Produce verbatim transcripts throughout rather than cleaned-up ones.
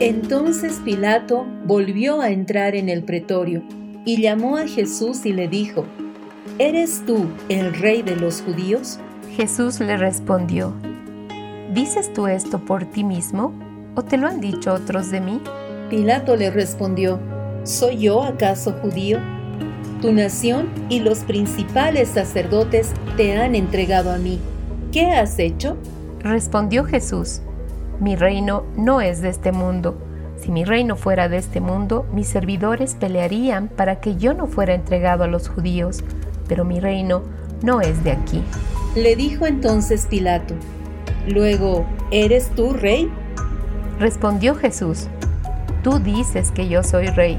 Entonces Pilato volvió a entrar en el pretorio y llamó a Jesús y le dijo: ¿Eres tú el rey de los judíos? Jesús le respondió: ¿Dices tú esto por ti mismo o te lo han dicho otros de mí? Pilato le respondió: ¿Soy yo acaso judío? Tu nación y los principales sacerdotes te han entregado a mí. ¿Qué has hecho? Respondió Jesús: Mi reino no es de este mundo. Si mi reino fuera de este mundo, mis servidores pelearían para que yo no fuera entregado a los judíos, pero mi reino no es de aquí. Le dijo entonces Pilato: Luego, ¿eres tú rey? Respondió Jesús: Tú dices que yo soy rey.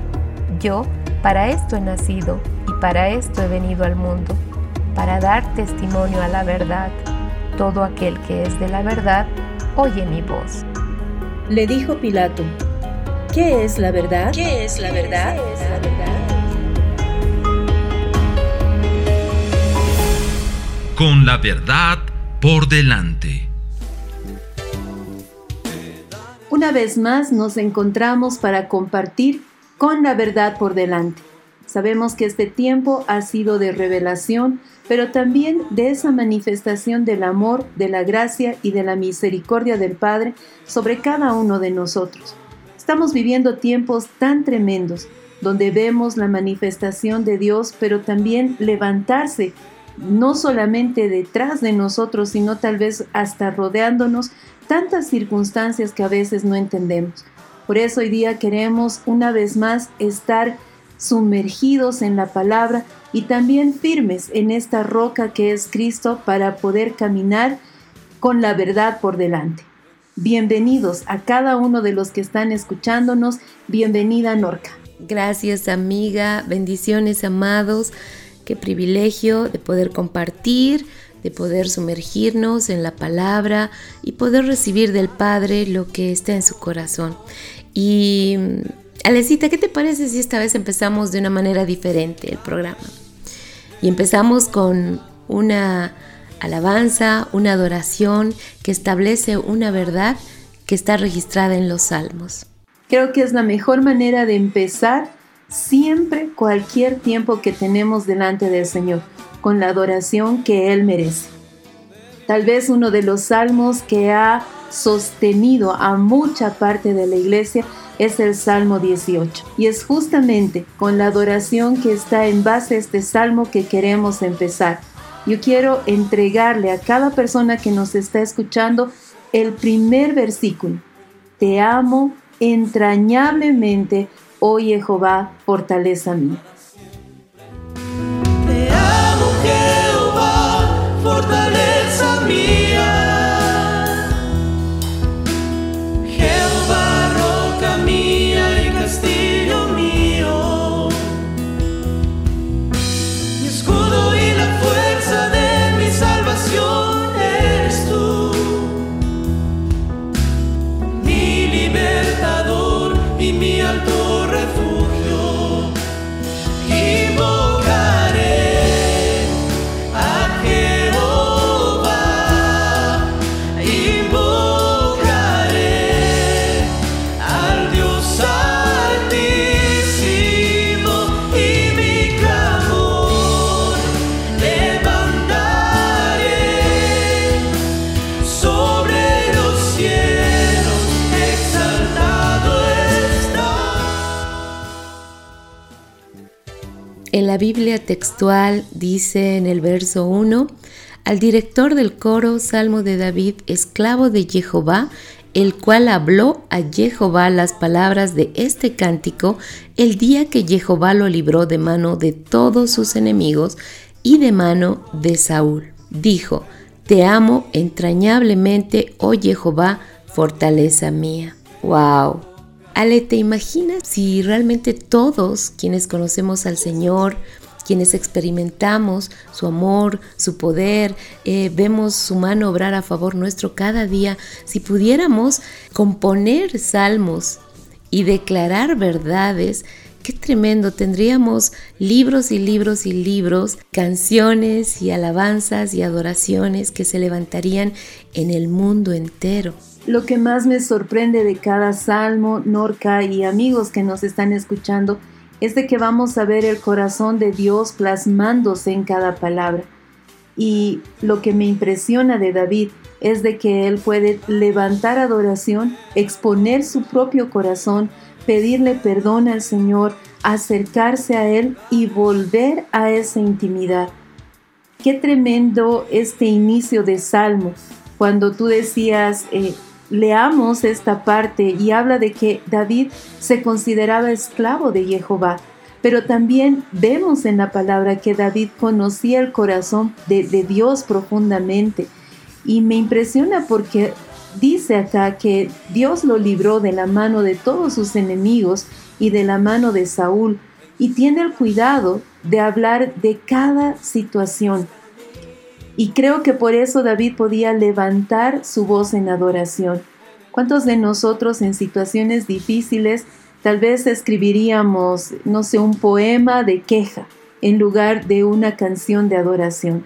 Yo para esto he nacido y para esto he venido al mundo, para dar testimonio a la verdad. Todo aquel que es de la verdad oye mi voz. Le dijo Pilato: ¿Qué es la verdad? ¿Qué es la verdad? ¿Qué es la verdad? Con la verdad por delante. Una vez más nos encontramos para compartir con la verdad por delante. Sabemos que este tiempo ha sido de revelación, pero también de esa manifestación del amor, de la gracia y de la misericordia del Padre sobre cada uno de nosotros. Estamos viviendo tiempos tan tremendos, donde vemos la manifestación de Dios, pero también levantarse, no solamente detrás de nosotros, sino tal vez hasta rodeándonos, tantas circunstancias que a veces no entendemos. Por eso hoy día queremos una vez más estar sumergidos en la palabra y también firmes en esta roca que es Cristo para poder caminar con la verdad por delante. Bienvenidos a cada uno de los que están escuchándonos. Bienvenida, Norca. Gracias, amiga. Bendiciones, amados. Qué privilegio de poder compartir, de poder sumergirnos en la palabra y poder recibir del Padre lo que está en su corazón. Y Alecita, ¿qué te parece si esta vez empezamos de una manera diferente el programa? Y empezamos con una alabanza, una adoración que establece una verdad que está registrada en los Salmos. Creo que es la mejor manera de empezar siempre cualquier tiempo que tenemos delante del Señor, con la adoración que Él merece. Tal vez uno de los salmos que ha sostenido a mucha parte de la iglesia es el Salmo dieciocho. Y es justamente con la adoración que está en base a este salmo que queremos empezar. Yo quiero entregarle a cada persona que nos está escuchando el primer versículo. Te amo entrañablemente, oh Jehová, fortaleza mía. Fortaleza mía, Jehová, roca mía y castillo mío, mi escudo y la fuerza de mi salvación eres tú, mi libertador y mi alto refugio. Invocaré En la Biblia textual dice en el verso uno: Al director del coro, Salmo de David, esclavo de Jehová, el cual habló a Jehová las palabras de este cántico el día que Jehová lo libró de mano de todos sus enemigos y de mano de Saúl. Dijo: Te amo entrañablemente, oh Jehová, fortaleza mía. ¡Wow! Ale, ¿te imaginas si realmente todos quienes conocemos al Señor, quienes experimentamos su amor, su poder, eh, vemos su mano obrar a favor nuestro cada día, si pudiéramos componer salmos y declarar verdades Qué tremendo, tendríamos libros y libros y libros, canciones y alabanzas y adoraciones que se levantarían en el mundo entero. Lo que más me sorprende de cada salmo, Norca y amigos que nos están escuchando, es de que vamos a ver el corazón de Dios plasmándose en cada palabra. Y lo que me impresiona de David es de que él puede levantar adoración, exponer su propio corazón, pedirle perdón al Señor, acercarse a Él y volver a esa intimidad. Qué tremendo este inicio de Salmo. Cuando tú decías, eh, leamos esta parte y habla de que David se consideraba esclavo de Jehová. Pero también vemos en la palabra que David conocía el corazón de, de Dios profundamente. Y me impresiona porque dice acá que Dios lo libró de la mano de todos sus enemigos y de la mano de Saúl, y tiene el cuidado de hablar de cada situación. Y creo que por eso David podía levantar su voz en adoración. ¿Cuántos de nosotros en situaciones difíciles tal vez escribiríamos, no sé, un poema de queja en lugar de una canción de adoración?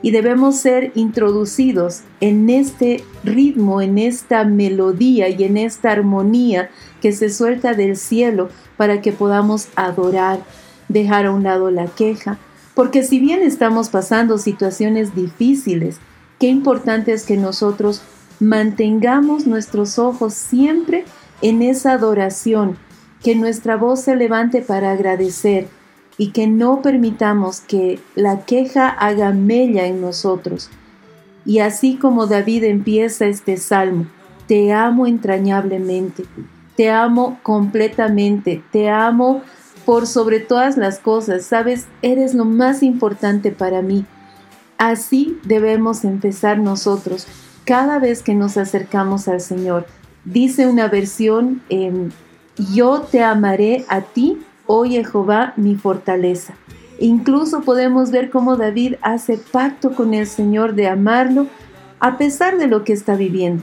Y debemos ser introducidos en este ritmo, en esta melodía y en esta armonía que se suelta del cielo para que podamos adorar, dejar a un lado la queja. Porque si bien estamos pasando situaciones difíciles, qué importante es que nosotros mantengamos nuestros ojos siempre en esa adoración, que nuestra voz se levante para agradecer, y que no permitamos que la queja haga mella en nosotros. Y así como David empieza este salmo, te amo entrañablemente, te amo completamente, te amo por sobre todas las cosas, sabes, eres lo más importante para mí. Así debemos empezar nosotros cada vez que nos acercamos al Señor. Dice una versión, eh, yo te amaré a ti, oh Jehová, mi fortaleza. Incluso podemos ver cómo David hace pacto con el Señor de amarlo a pesar de lo que está viviendo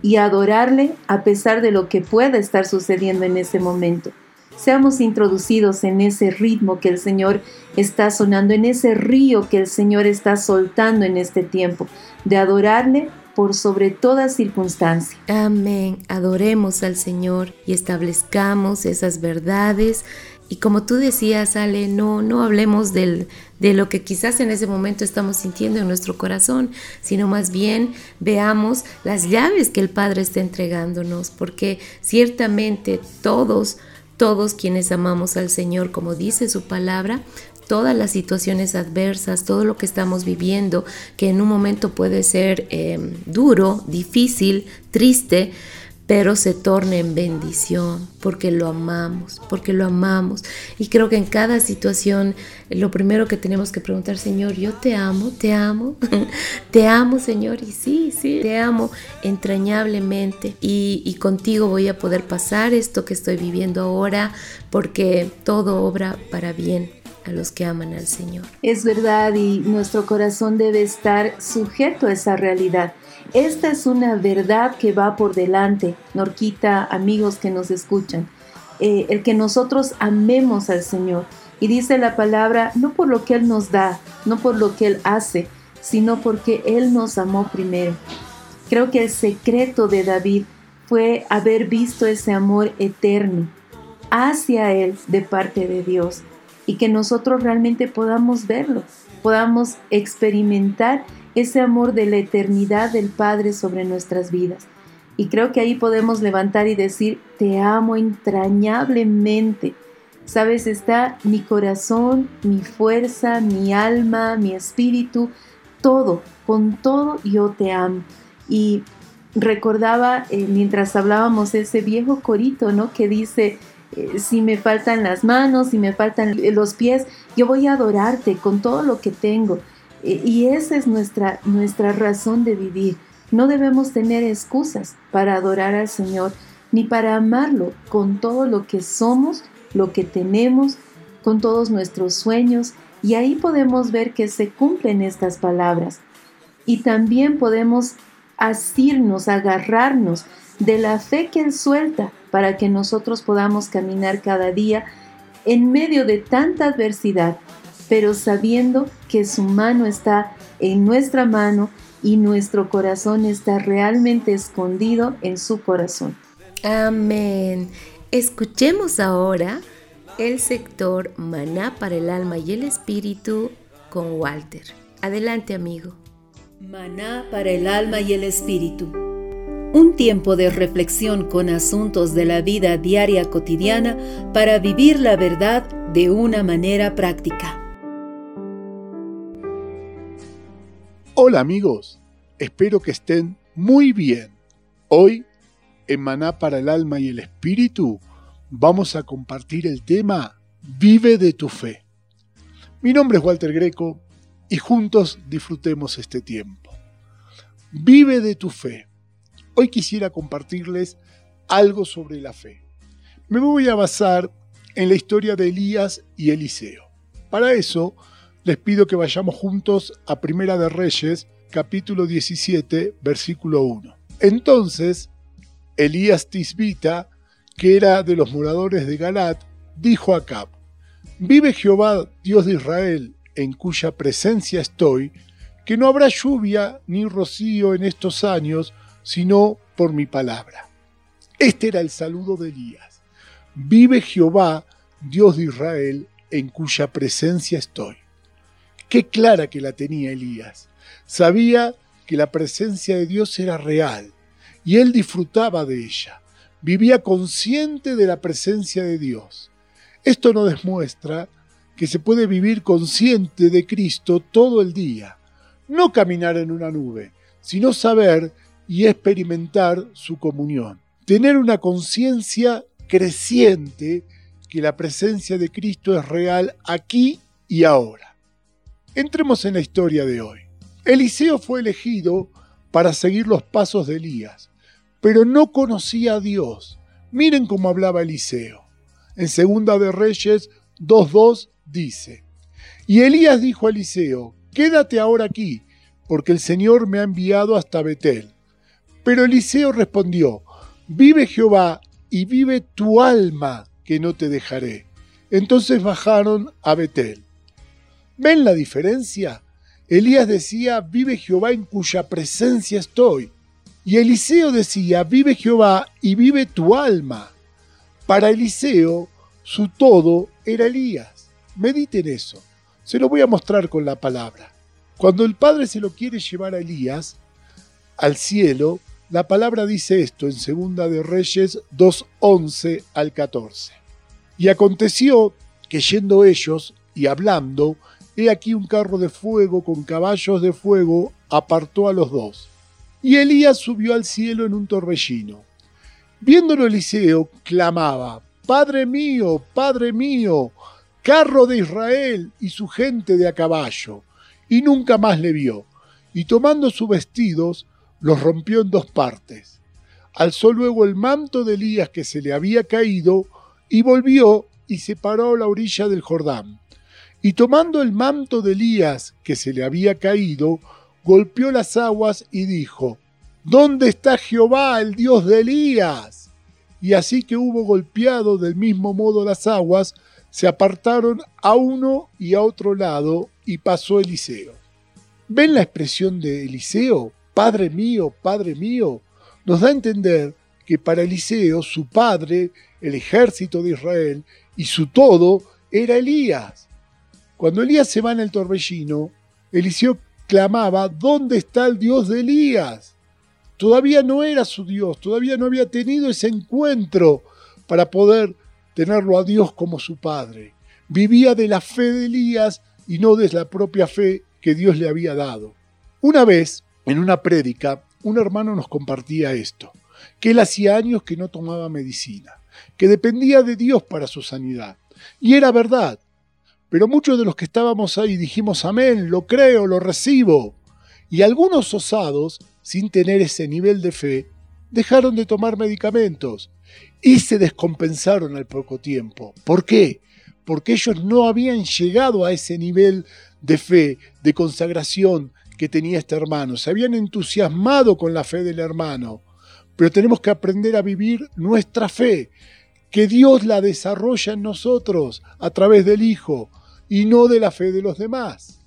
y adorarle a pesar de lo que pueda estar sucediendo en ese momento. Seamos introducidos en ese ritmo que el Señor está sonando, en ese río que el Señor está soltando en este tiempo, de adorarle por sobre toda circunstancia. Amén. Adoremos al Señor y establezcamos esas verdades. Y como tú decías, Ale, no, no hablemos del, de lo que quizás en ese momento estamos sintiendo en nuestro corazón, sino más bien veamos las llaves que el Padre está entregándonos, porque ciertamente todos, todos quienes amamos al Señor, como dice su palabra, todas las situaciones adversas, todo lo que estamos viviendo, que en un momento puede ser eh, duro, difícil, triste, pero se torna en bendición porque lo amamos, porque lo amamos. Y creo que en cada situación lo primero que tenemos que preguntar, Señor, yo te amo, te amo, te amo, Señor, y sí, sí, te amo entrañablemente. Y, y contigo voy a poder pasar esto que estoy viviendo ahora, porque todo obra para bien a los que aman al Señor. Es verdad, y nuestro corazón debe estar sujeto a esa realidad. Esta es una verdad que va por delante, Norquita, amigos que nos escuchan, eh, el que nosotros amemos al Señor. Y dice la palabra, no por lo que Él nos da, no por lo que Él hace, sino porque Él nos amó primero. Creo que el secreto de David fue haber visto ese amor eterno hacia Él de parte de Dios, y que nosotros realmente podamos verlo, podamos experimentar ese amor de la eternidad del Padre sobre nuestras vidas. Y creo que ahí podemos levantar y decir, te amo entrañablemente. Sabes, está mi corazón, mi fuerza, mi alma, mi espíritu, todo, con todo yo te amo. Y recordaba, eh, mientras hablábamos, ese viejo corito, ¿no?, que dice, si me faltan las manos, si me faltan los pies, yo voy a adorarte con todo lo que tengo. Y esa es nuestra, nuestra razón de vivir. No debemos tener excusas para adorar al Señor, ni para amarlo con todo lo que somos, lo que tenemos, con todos nuestros sueños. Y ahí podemos ver que se cumplen estas palabras. Y también podemos asirnos, agarrarnos de la fe que Él suelta, para que nosotros podamos caminar cada día en medio de tanta adversidad, pero sabiendo que su mano está en nuestra mano y nuestro corazón está realmente escondido en su corazón. Amén. Escuchemos ahora el sector Maná para el alma y el espíritu con Walter. Adelante, amigo. Maná para el alma y el espíritu. Un tiempo de reflexión con asuntos de la vida diaria cotidiana para vivir la verdad de una manera práctica. Hola amigos, espero que estén muy bien. Hoy, en Maná para el alma y el espíritu, vamos a compartir el tema Vive de tu fe. Mi nombre es Walter Greco y juntos disfrutemos este tiempo. Vive de tu fe. Hoy quisiera compartirles algo sobre la fe. Me voy a basar en la historia de Elías y Eliseo. Para eso, les pido que vayamos juntos a Primera de Reyes, capítulo diecisiete, versículo uno. Entonces, Elías Tisbita, que era de los moradores de Galaad, dijo a Acab: Vive Jehová, Dios de Israel, en cuya presencia estoy, que no habrá lluvia ni rocío en estos años, sino por mi palabra. Este era el saludo de Elías. Vive Jehová, Dios de Israel, en cuya presencia estoy. Qué clara que la tenía Elías. Sabía que la presencia de Dios era real y él disfrutaba de ella. Vivía consciente de la presencia de Dios. Esto nos demuestra que se puede vivir consciente de Cristo todo el día. No caminar en una nube, sino saber y experimentar su comunión. Tener una conciencia creciente que la presencia de Cristo es real aquí y ahora. Entremos en la historia de hoy. Eliseo fue elegido para seguir los pasos de Elías, pero no conocía a Dios. Miren cómo hablaba Eliseo. En Segunda de Reyes dos dos dice: Y Elías dijo a Eliseo: Quédate ahora aquí, porque el Señor me ha enviado hasta Betel. Pero Eliseo respondió: Vive Jehová y vive tu alma, que no te dejaré. Entonces bajaron a Betel. ¿Ven la diferencia? Elías decía: Vive Jehová en cuya presencia estoy. Y Eliseo decía: Vive Jehová y vive tu alma. Para Eliseo, su todo era Elías. Mediten eso. Se lo voy a mostrar con la palabra. Cuando el Padre se lo quiere llevar a Elías al cielo, la palabra dice esto en Segunda de Reyes dos once al catorce. Y aconteció que yendo ellos y hablando, he aquí un carro de fuego con caballos de fuego apartó a los dos. Y Elías subió al cielo en un torbellino. Viéndolo Eliseo, clamaba: Padre mío, Padre mío, carro de Israel y su gente de a caballo. Y nunca más le vio. Y tomando sus vestidos, los rompió en dos partes. Alzó luego el manto de Elías que se le había caído y volvió y se paró a la orilla del Jordán. Y tomando el manto de Elías que se le había caído, golpeó las aguas y dijo: ¿Dónde está Jehová, el Dios de Elías? Y así que hubo golpeado del mismo modo las aguas, se apartaron a uno y a otro lado y pasó Eliseo. ¿Ven la expresión de Eliseo? Padre mío, Padre mío, nos da a entender que para Eliseo, su padre, el ejército de Israel y su todo era Elías. Cuando Elías se va en el torbellino, Eliseo clamaba: ¿Dónde está el Dios de Elías? Todavía no era su Dios, todavía no había tenido ese encuentro para poder tenerlo a Dios como su padre. Vivía de la fe de Elías y no de la propia fe que Dios le había dado. Una vez, en una prédica, un hermano nos compartía esto, que él hacía años que no tomaba medicina, que dependía de Dios para su sanidad. Y era verdad, pero muchos de los que estábamos ahí dijimos: amén, lo creo, lo recibo. Y algunos osados, sin tener ese nivel de fe, dejaron de tomar medicamentos y se descompensaron al poco tiempo. ¿Por qué? Porque ellos no habían llegado a ese nivel de fe, de consagración, que tenía este hermano. Se habían entusiasmado con la fe del hermano, pero tenemos que aprender a vivir nuestra fe. que Dios la desarrolla en nosotros a través del Hijo y no de la fe de los demás.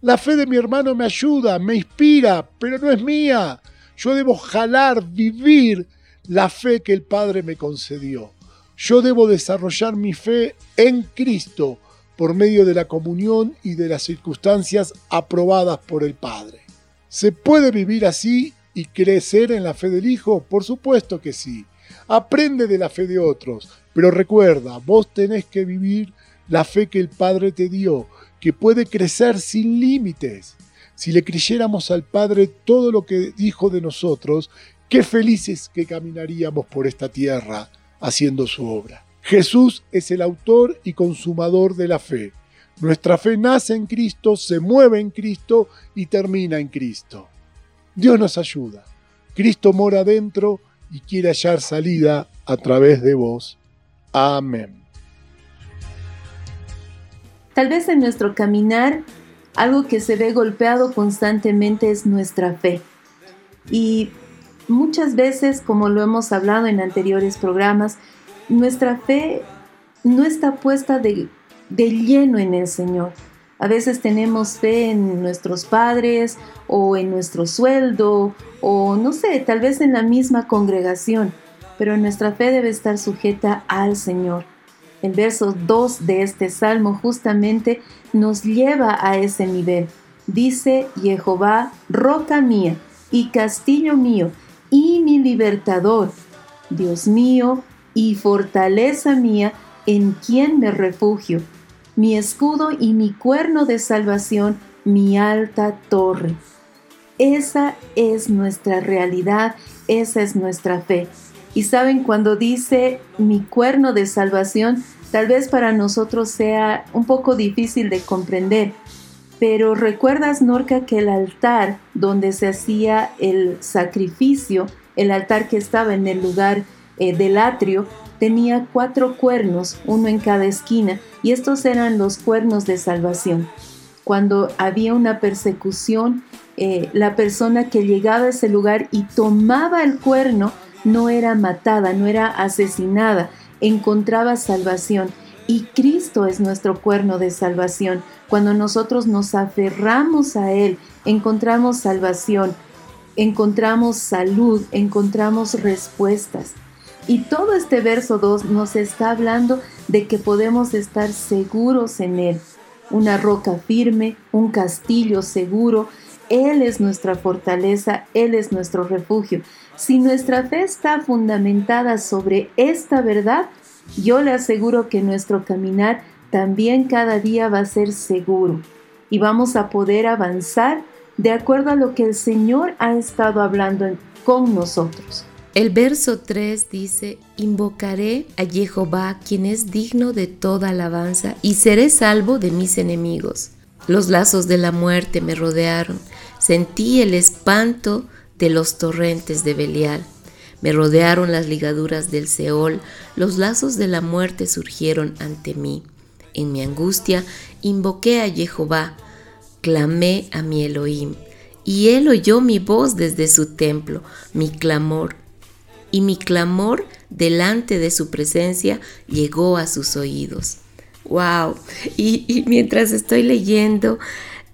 La fe de mi hermano me ayuda, me inspira, pero no es mía. Yo debo jalar, vivir la fe que el Padre me concedió. Yo debo desarrollar mi fe en Cristo por medio de la comunión y de las circunstancias aprobadas por el Padre. ¿Se puede vivir así y crecer en la fe del Hijo? Por supuesto que sí. Aprende de la fe de otros, pero recuerda, vos tenés que vivir la fe que el Padre te dio, que puede crecer sin límites. Si le creyéramos al Padre todo lo que dijo de nosotros, qué felices que caminaríamos por esta tierra haciendo su obra. Jesús es el autor y consumador de la fe. Nuestra fe nace en Cristo, se mueve en Cristo y termina en Cristo. Dios nos ayuda. Cristo mora adentro y quiere hallar salida a través de vos. Amén. Tal vez en nuestro caminar, algo que se ve golpeado constantemente es nuestra fe. Y muchas veces, como lo hemos hablado en anteriores programas, nuestra fe no está puesta de, de lleno en el Señor. A veces tenemos fe en nuestros padres o en nuestro sueldo o no sé, tal vez en la misma congregación, pero nuestra fe debe estar sujeta al Señor. El verso dos de este salmo justamente nos lleva a ese nivel. Dice: Jehová, roca mía y castillo mío y mi libertador, Dios mío y fortaleza mía, en quien me refugio, mi escudo y mi cuerno de salvación, mi alta torre. Esa es nuestra realidad, esa es nuestra fe. Y saben, cuando dice mi cuerno de salvación, tal vez para nosotros sea un poco difícil de comprender, pero ¿recuerdas, Norca, que el altar donde se hacía el sacrificio, el altar que estaba en el lugar eh, del atrio, tenía cuatro cuernos, uno en cada esquina, y estos eran los cuernos de salvación? Cuando había una persecución, eh, la persona que llegaba a ese lugar y tomaba el cuerno no era matada, no era asesinada, encontraba salvación. Y Cristo es nuestro cuerno de salvación. Cuando nosotros nos aferramos a Él, encontramos salvación, encontramos salud, encontramos respuestas. Y todo este verso dos nos está hablando de que podemos estar seguros en Él. Una roca firme, un castillo seguro. Él es nuestra fortaleza, Él es nuestro refugio. Si nuestra fe está fundamentada sobre esta verdad, yo le aseguro que nuestro caminar también cada día va a ser seguro y vamos a poder avanzar de acuerdo a lo que el Señor ha estado hablando con nosotros. El verso tres dice: invocaré a Jehová, quien es digno de toda alabanza, y seré salvo de mis enemigos. Los lazos de la muerte me rodearon, sentí el espanto de los torrentes de Belial. Me rodearon las ligaduras del Seol, los lazos de la muerte surgieron ante mí. En mi angustia invoqué a Jehová, clamé a mi Elohim, y él oyó mi voz desde su templo, mi clamor, y mi clamor delante de su presencia llegó a sus oídos. ¡Wow! Y, y mientras estoy leyendo,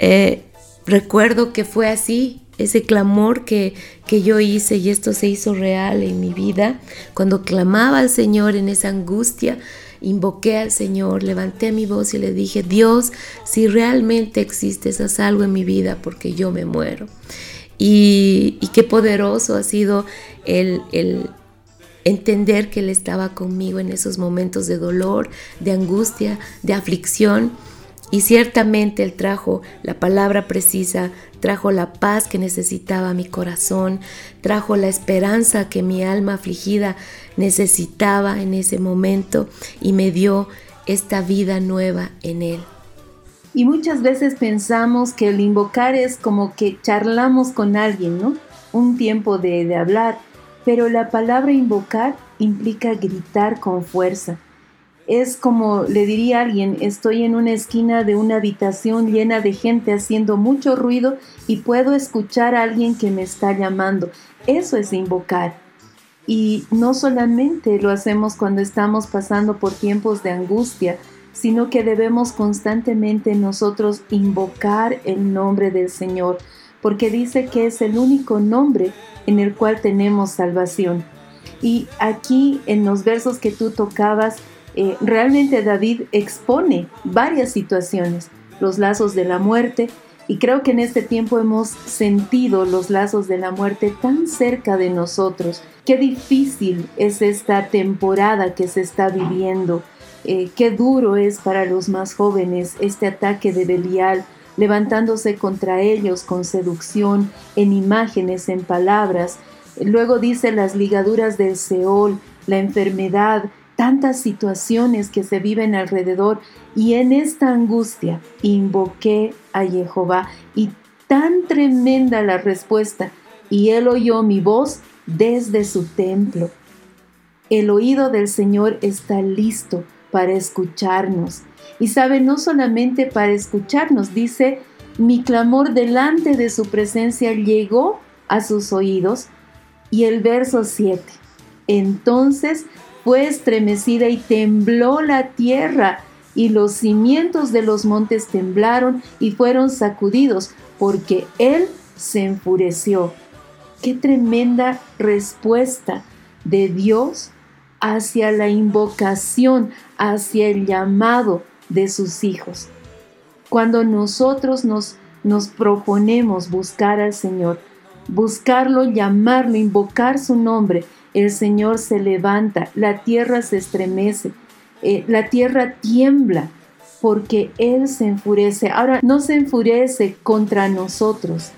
eh, recuerdo que fue así, ese clamor que, que yo hice, y esto se hizo real en mi vida. Cuando clamaba al Señor en esa angustia, invoqué al Señor, levanté mi voz y le dije: Dios, si realmente existes, haz algo en mi vida porque yo me muero. Y, y qué poderoso ha sido el... el entender que Él estaba conmigo en esos momentos de dolor, de angustia, de aflicción. Y ciertamente Él trajo la palabra precisa, trajo la paz que necesitaba mi corazón, trajo la esperanza que mi alma afligida necesitaba en ese momento y me dio esta vida nueva en Él. Y muchas veces pensamos que el invocar es como que charlamos con alguien, ¿no? Un tiempo de, de hablar. Pero la palabra invocar implica gritar con fuerza. Es como le diría a alguien: estoy en una esquina de una habitación llena de gente haciendo mucho ruido y puedo escuchar a alguien que me está llamando. Eso es invocar. Y no solamente lo hacemos cuando estamos pasando por tiempos de angustia, sino que debemos constantemente nosotros invocar el nombre del Señor, porque dice que es el único nombre en el cual tenemos salvación. Y aquí en los versos que tú tocabas, eh, realmente David expone varias situaciones, los lazos de la muerte, y creo que en este tiempo hemos sentido los lazos de la muerte tan cerca de nosotros. Qué difícil es esta temporada que se está viviendo, eh, qué duro es para los más jóvenes este ataque de Belial, levantándose contra ellos con seducción, en imágenes, en palabras. Luego dice las ligaduras del Seol, la enfermedad, tantas situaciones que se viven alrededor. Y en esta angustia invoqué a Jehová, y tan tremenda la respuesta, y él oyó mi voz desde su templo. El oído del Señor está listo para escucharnos. Y sabe, no solamente para escucharnos, dice, mi clamor delante de su presencia llegó a sus oídos. Y el verso siete, entonces fue estremecida y tembló la tierra, y los cimientos de los montes temblaron y fueron sacudidos, porque él se enfureció. Qué tremenda respuesta de Dios hacia la invocación, hacia el llamado de sus hijos. Cuando nosotros nos, nos proponemos buscar al Señor, buscarlo, llamarlo, invocar su nombre, el Señor se levanta, la tierra se estremece, eh, la tierra tiembla, porque Él se enfurece. Ahora, no se enfurece contra nosotros,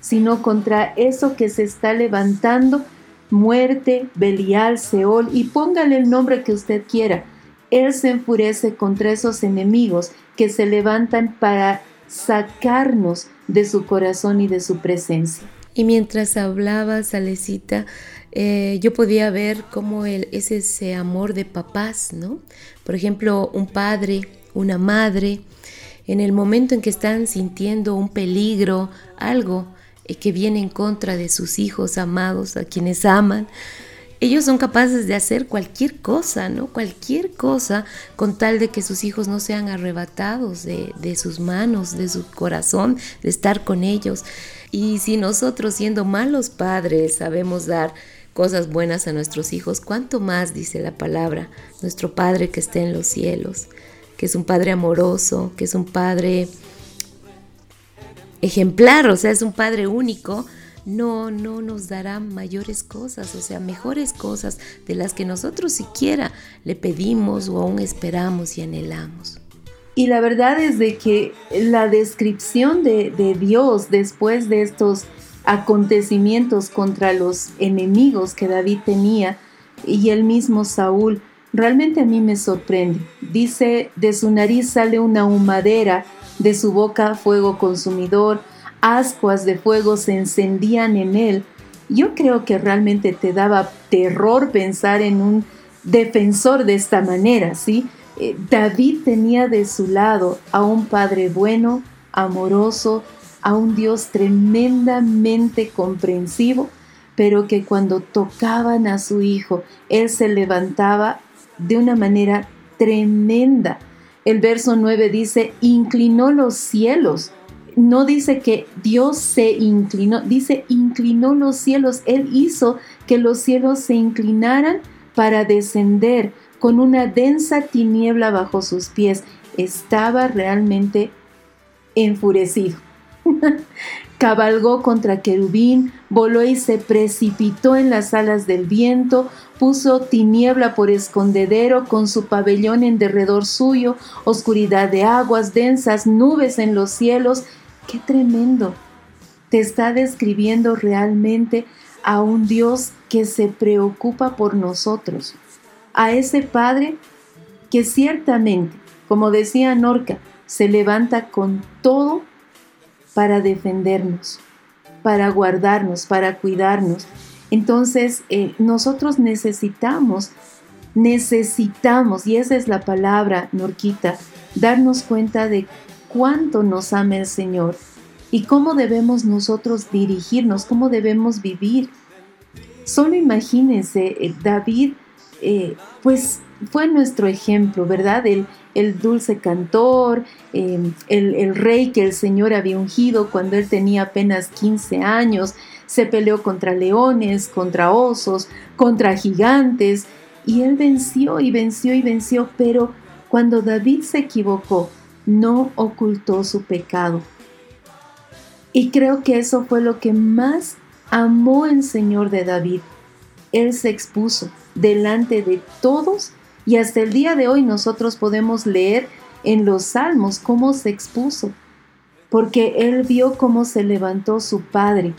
sino contra eso que se está levantando, muerte, Belial, Seol, y póngale el nombre que usted quiera. Él se enfurece contra esos enemigos que se levantan para sacarnos de su corazón y de su presencia. Y mientras hablabas, Alecita, eh, yo podía ver cómo el, es ese amor de papás, ¿no? Por ejemplo, un padre, una madre, en el momento en que están sintiendo un peligro, algo eh, que viene en contra de sus hijos amados, a quienes aman, ellos son capaces de hacer cualquier cosa, ¿no? Cualquier cosa con tal de que sus hijos no sean arrebatados de, de sus manos, de su corazón, de estar con ellos. Y si nosotros, siendo malos padres, sabemos dar cosas buenas a nuestros hijos, ¿cuánto más, dice la palabra, nuestro Padre que está en los cielos, que es un Padre amoroso, que es un Padre ejemplar, o sea, es un Padre único? No, no nos dará mayores cosas, o sea, mejores cosas de las que nosotros siquiera le pedimos o aún esperamos y anhelamos. Y la verdad es de que la descripción de, de Dios después de estos acontecimientos contra los enemigos que David tenía y el mismo Saúl, realmente a mí me sorprende. Dice, de su nariz sale una humadera, de su boca fuego consumidor, ascuas de fuego se encendían en él. Yo creo que realmente te daba terror pensar en un defensor de esta manera, ¿sí? David tenía de su lado a un Padre bueno, amoroso, a un Dios tremendamente comprensivo, pero que cuando tocaban a su hijo, él se levantaba de una manera tremenda. El verso nueve dice, inclinó los cielos. No dice que Dios se inclinó, dice inclinó los cielos. Él hizo que los cielos se inclinaran para descender, con una densa tiniebla bajo sus pies. Estaba realmente enfurecido. Cabalgó contra querubín, voló y se precipitó en las alas del viento, puso tiniebla por escondedero, con su pabellón en derredor suyo, oscuridad de aguas, densas nubes en los cielos. ¡Qué tremendo! Te está describiendo realmente a un Dios que se preocupa por nosotros, a ese Padre que ciertamente, como decía Norca, se levanta con todo para defendernos, para guardarnos, para cuidarnos. Entonces, eh, nosotros necesitamos, necesitamos, y esa es la palabra, Norquita, darnos cuenta de cuánto nos ama el Señor y cómo debemos nosotros dirigirnos, cómo debemos vivir. Solo imagínense, eh, David, eh, pues fue nuestro ejemplo, ¿verdad? El, el dulce cantor, eh, el, el rey que el Señor había ungido cuando él tenía apenas quince años, se peleó contra leones, contra osos, contra gigantes, y él venció y venció y venció, pero cuando David se equivocó, no ocultó su pecado. Y creo que eso fue lo que más amó el Señor de David. Él se expuso delante de todos, y hasta el día de hoy nosotros podemos leer en los Salmos cómo se expuso, porque él vio cómo se levantó su padre.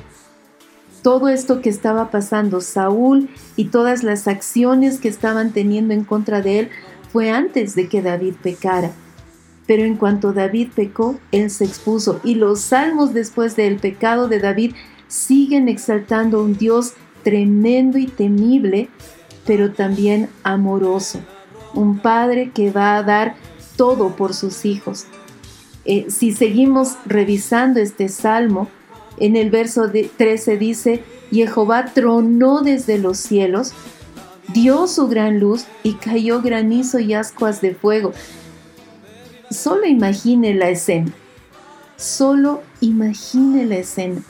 Todo esto que estaba pasando Saúl y todas las acciones que estaban teniendo en contra de él fue antes de que David pecara. Pero en cuanto David pecó, él se expuso. Y los salmos después del pecado de David siguen exaltando a un Dios tremendo y temible, pero también amoroso. Un padre que va a dar todo por sus hijos. Eh, si seguimos revisando este salmo, en el verso trece dice: Jehová tronó desde los cielos, dio su gran luz y cayó granizo y ascuas de fuego. Solo imagine la escena, solo imagine la escena.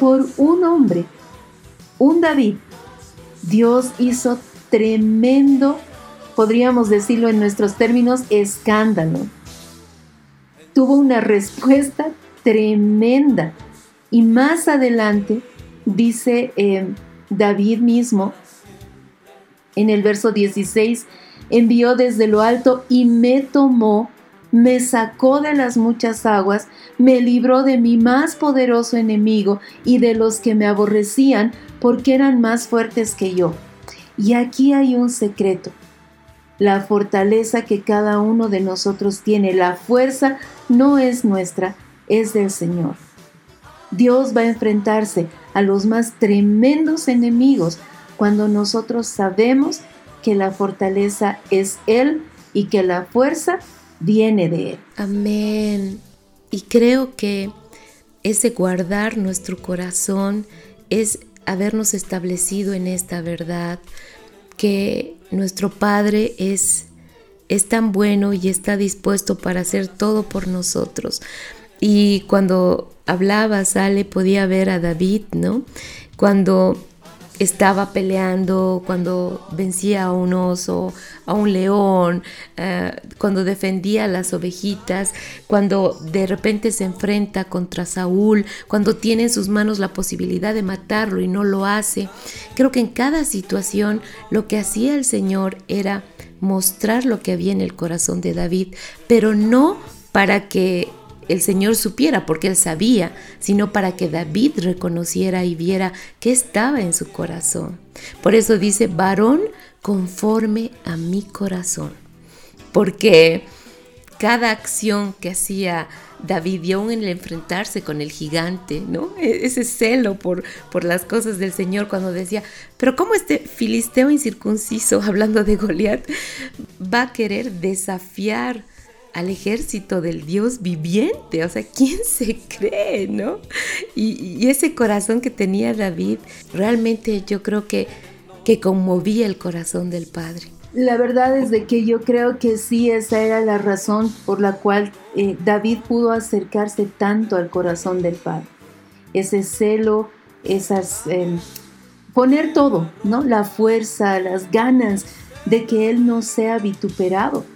Por un hombre, un David, Dios hizo tremendo, podríamos decirlo en nuestros términos, escándalo. Tuvo una respuesta tremenda. Y más adelante dice eh, David mismo, en el verso dieciséis, envió desde lo alto y me tomó, me sacó de las muchas aguas, me libró de mi más poderoso enemigo y de los que me aborrecían porque eran más fuertes que yo. Y aquí hay un secreto: la fortaleza que cada uno de nosotros tiene, la fuerza no es nuestra, es del Señor. Dios va a enfrentarse a los más tremendos enemigos cuando nosotros sabemos que la fortaleza es Él y que la fuerza viene de Él. Amén. Y creo que ese guardar nuestro corazón es habernos establecido en esta verdad, que nuestro Padre es, es tan bueno y está dispuesto para hacer todo por nosotros. Y cuando hablaba, Sale, podía ver a David, ¿no? Cuando estaba peleando, cuando vencía a un oso, a un león, eh, cuando defendía a las ovejitas, cuando de repente se enfrenta contra Saúl, cuando tiene en sus manos la posibilidad de matarlo y no lo hace. Creo que en cada situación lo que hacía el Señor era mostrar lo que había en el corazón de David, pero no para que el Señor supiera, porque él sabía, sino para que David reconociera y viera qué estaba en su corazón. Por eso dice: varón conforme a mi corazón, porque cada acción que hacía David, y aún en el enfrentarse con el gigante, ¿no? Ese celo por, por las cosas del Señor, cuando decía: pero ¿cómo este filisteo incircunciso, hablando de Goliat, va a querer desafiar al ejército del Dios viviente? O sea, ¿quién se cree, no? Y, y ese corazón que tenía David, realmente yo creo que, que conmovía el corazón del Padre. La verdad es de que yo creo que sí, esa era la razón por la cual eh, David pudo acercarse tanto al corazón del Padre. Ese celo, esas eh, poner todo, ¿no? La fuerza, las ganas de que él no sea vituperado.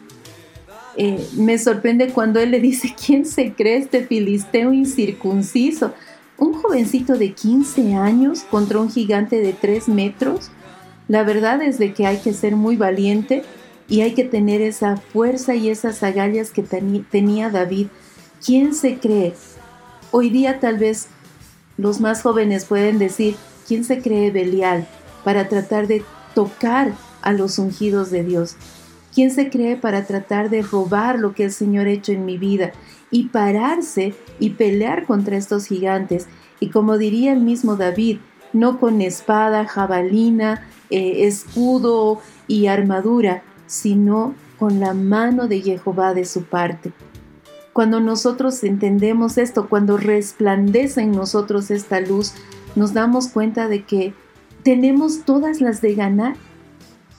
Eh, me sorprende cuando él le dice: ¿quién se cree este filisteo incircunciso? ¿Un jovencito de quince años contra un gigante de tres metros? La verdad es de que hay que ser muy valiente y hay que tener esa fuerza y esas agallas que ten- tenía David. ¿Quién se cree? Hoy día tal vez los más jóvenes pueden decir: ¿quién se cree Belial? Para tratar de tocar a los ungidos de Dios. ¿Quién se cree para tratar de robar lo que el Señor ha hecho en mi vida? Y pararse y pelear contra estos gigantes. Y como diría el mismo David, no con espada, jabalina, eh, escudo y armadura, sino con la mano de Jehová de su parte. Cuando nosotros entendemos esto, cuando resplandece en nosotros esta luz, nos damos cuenta de que tenemos todas las de ganar,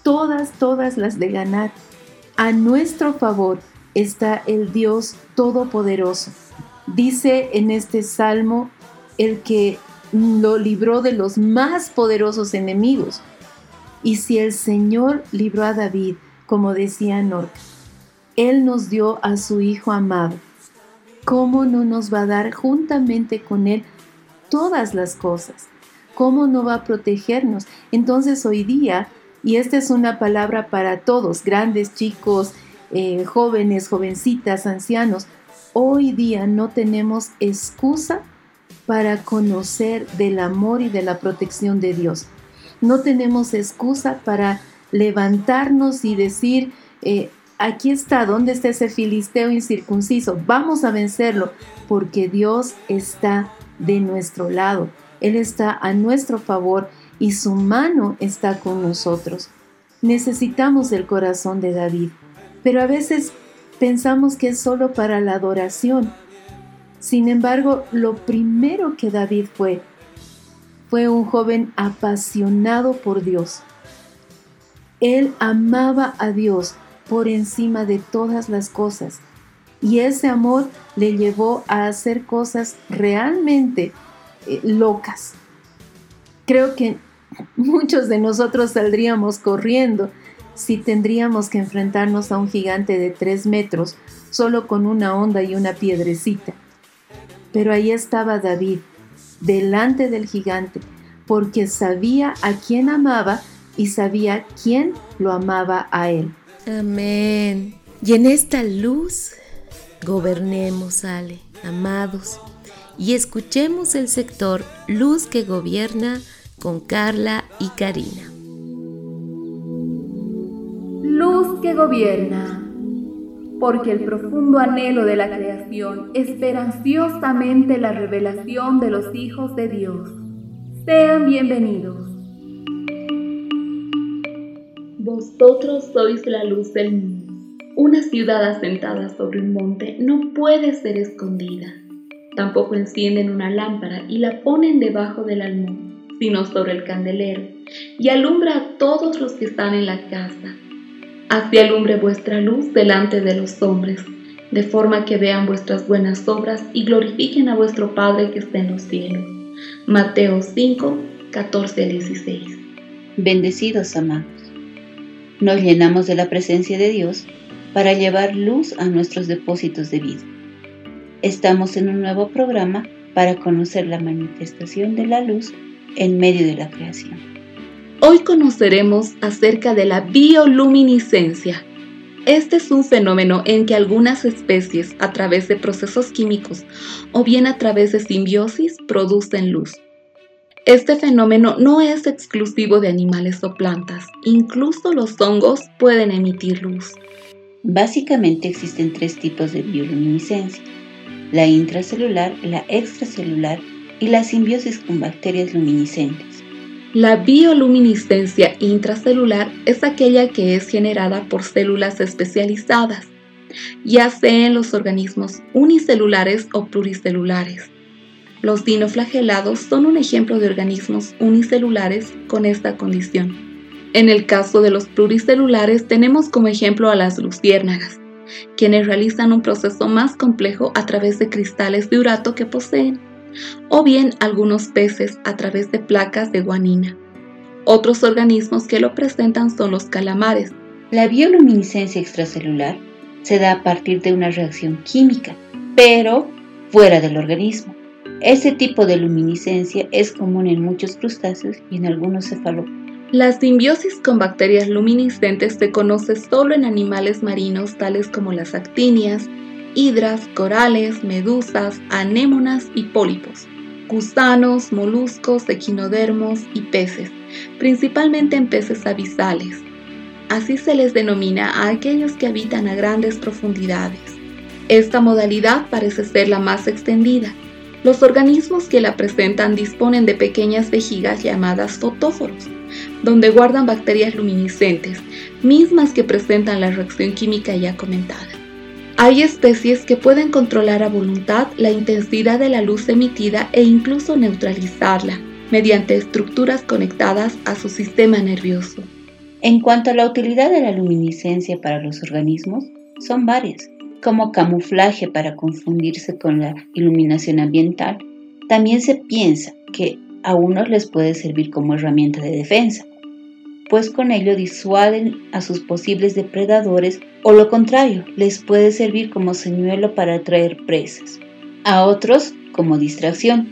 todas, todas las de ganar. A nuestro favor está el Dios Todopoderoso. Dice en este salmo el que lo libró de los más poderosos enemigos. Y si el Señor libró a David, como decía Norca, Él nos dio a su Hijo amado. ¿Cómo no nos va a dar juntamente con Él todas las cosas? ¿Cómo no va a protegernos? Entonces hoy día, y esta es una palabra para todos, grandes, chicos, eh, jóvenes, jovencitas, ancianos, hoy día no tenemos excusa para conocer del amor y de la protección de Dios. No tenemos excusa para levantarnos y decir, eh, aquí está, ¿dónde está ese filisteo incircunciso? Vamos a vencerlo, porque Dios está de nuestro lado. Él está a nuestro favor y su mano está con nosotros. Necesitamos el corazón de David, pero a veces pensamos que es solo para la adoración. Sin embargo, lo primero que David fue, fue un joven apasionado por Dios. Él amaba a Dios por encima de todas las cosas, y ese amor le llevó a hacer cosas realmente eh, locas. Creo que muchos de nosotros saldríamos corriendo si tendríamos que enfrentarnos a un gigante de tres metros solo con una honda y una piedrecita. Pero ahí estaba David, delante del gigante, porque sabía a quién amaba y sabía quién lo amaba a él. Amén. Y en esta luz gobernemos, Ale, amados, y escuchemos el sector Luz que Gobierna con Carla y Karina. Luz que gobierna, porque el profundo anhelo de la creación espera ansiosamente la revelación de los hijos de Dios. Sean bienvenidos. Vosotros sois la luz del mundo. Una ciudad asentada sobre un monte no puede ser escondida. Tampoco encienden una lámpara y la ponen debajo del almud, sino sobre el candelero, y alumbra a todos los que están en la casa. Así alumbre vuestra luz delante de los hombres, de forma que vean vuestras buenas obras y glorifiquen a vuestro Padre que está en los cielos. Mateo cinco, catorce al dieciséis. Bendecidos, amados. Nos llenamos de la presencia de Dios para llevar luz a nuestros depósitos de vida. Estamos en un nuevo programa para conocer la manifestación de la luz en medio de la creación. Hoy conoceremos acerca de la bioluminiscencia. Este es un fenómeno en que algunas especies, a través de procesos químicos o bien a través de simbiosis, producen luz. Este fenómeno no es exclusivo de animales o plantas, incluso los hongos pueden emitir luz. Básicamente existen tres tipos de bioluminiscencia: la intracelular, la extracelular y la simbiosis con bacterias luminiscentes. La bioluminiscencia intracelular es aquella que es generada por células especializadas, ya sea en los organismos unicelulares o pluricelulares. Los dinoflagelados son un ejemplo de organismos unicelulares con esta condición. En el caso de los pluricelulares tenemos como ejemplo a las luciérnagas, quienes realizan un proceso más complejo a través de cristales de urato que poseen, o bien algunos peces a través de placas de guanina. Otros organismos que lo presentan son los calamares. La bioluminiscencia extracelular se da a partir de una reacción química, pero fuera del organismo. Este tipo de luminiscencia es común en muchos crustáceos y en algunos cefalópodos. La simbiosis con bacterias luminiscentes se conoce solo en animales marinos tales como las actinias, hidras, corales, medusas, anémonas y pólipos, gusanos, moluscos, equinodermos y peces, principalmente en peces abisales. Así se les denomina a aquellos que habitan a grandes profundidades. Esta modalidad parece ser la más extendida. Los organismos que la presentan disponen de pequeñas vejigas llamadas fotóforos, donde guardan bacterias luminiscentes, mismas que presentan la reacción química ya comentada. Hay especies que pueden controlar a voluntad la intensidad de la luz emitida e incluso neutralizarla. mediante estructuras conectadas a su sistema nervioso. En cuanto a la utilidad de la luminiscencia para los organismos, son varias, como camuflaje para confundirse con la iluminación ambiental. También se piensa que a unos les puede servir como herramienta de defensa, pues con ello disuaden a sus posibles depredadores, o lo contrario, les puede servir como señuelo para atraer presas, a otros como distracción.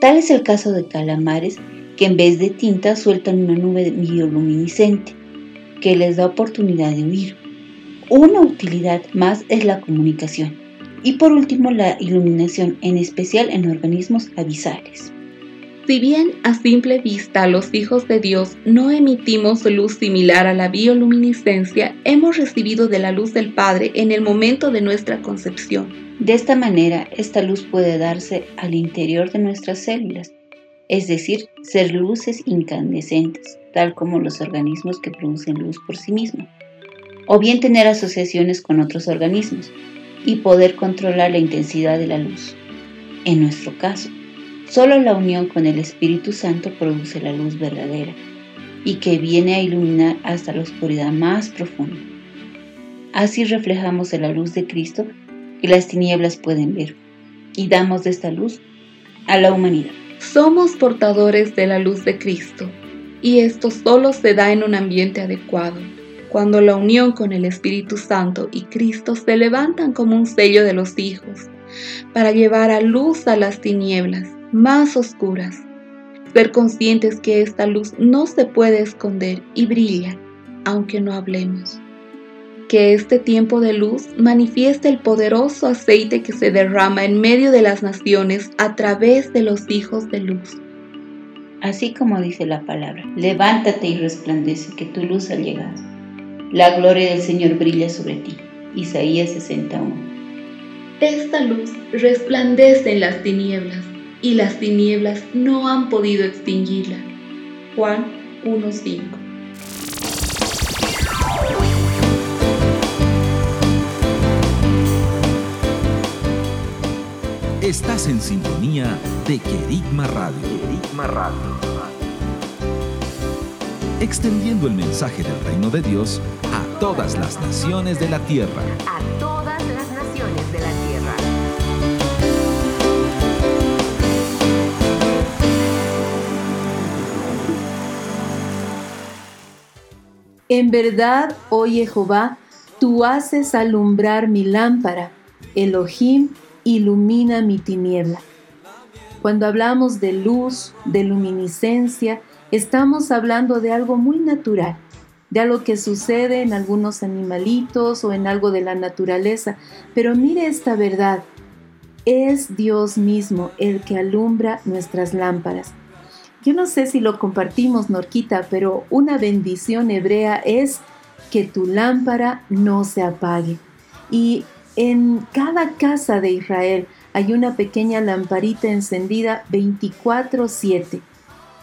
Tal es el caso de calamares, que en vez de tinta sueltan una nube bioluminiscente, que les da oportunidad de huir. Una utilidad más es la comunicación. Y por último, la iluminación, en especial en organismos abisales. Si bien a simple vista los hijos de Dios no emitimos luz similar a la bioluminiscencia, hemos recibido de la luz del Padre en el momento de nuestra concepción. De esta manera, esta luz puede darse al interior de nuestras células, es decir, ser luces incandescentes, tal como los organismos que producen luz por sí mismos, o bien tener asociaciones con otros organismos y poder controlar la intensidad de la luz. En nuestro caso, solo la unión con el Espíritu Santo produce la luz verdadera y que viene a iluminar hasta la oscuridad más profunda. Así reflejamos en la luz de Cristo que las tinieblas pueden ver y damos de esta luz a la humanidad. Somos portadores de la luz de Cristo y esto solo se da en un ambiente adecuado, cuando la unión con el Espíritu Santo y Cristo se levantan como un sello de los hijos para llevar a luz a las tinieblas más oscuras. Ser conscientes que esta luz no se puede esconder y brilla, aunque no hablemos. Que este tiempo de luz manifieste el poderoso aceite que se derrama en medio de las naciones a través de los hijos de luz. Así como dice la palabra, levántate y resplandece, que tu luz ha llegado. La gloria del Señor brilla sobre ti. Isaías sesenta y uno. Esta luz resplandece en las tinieblas, y las tinieblas no han podido extinguirla. Juan uno cinco. Estás en sintonía de Querigma Radio. Querigma Radio. Extendiendo el mensaje del reino de Dios a todas las naciones de la tierra. A todas las naciones de la tierra. En verdad, oh Jehová, tú haces alumbrar mi lámpara. Elohim ilumina mi tiniebla. Cuando hablamos de luz, de luminiscencia, estamos hablando de algo muy natural, de algo que sucede en algunos animalitos o en algo de la naturaleza. Pero mire esta verdad, es Dios mismo el que alumbra nuestras lámparas. Yo no sé si lo compartimos, Norquita, pero una bendición hebrea es que tu lámpara no se apague. Y en cada casa de Israel hay una pequeña lamparita encendida veinticuatro siete.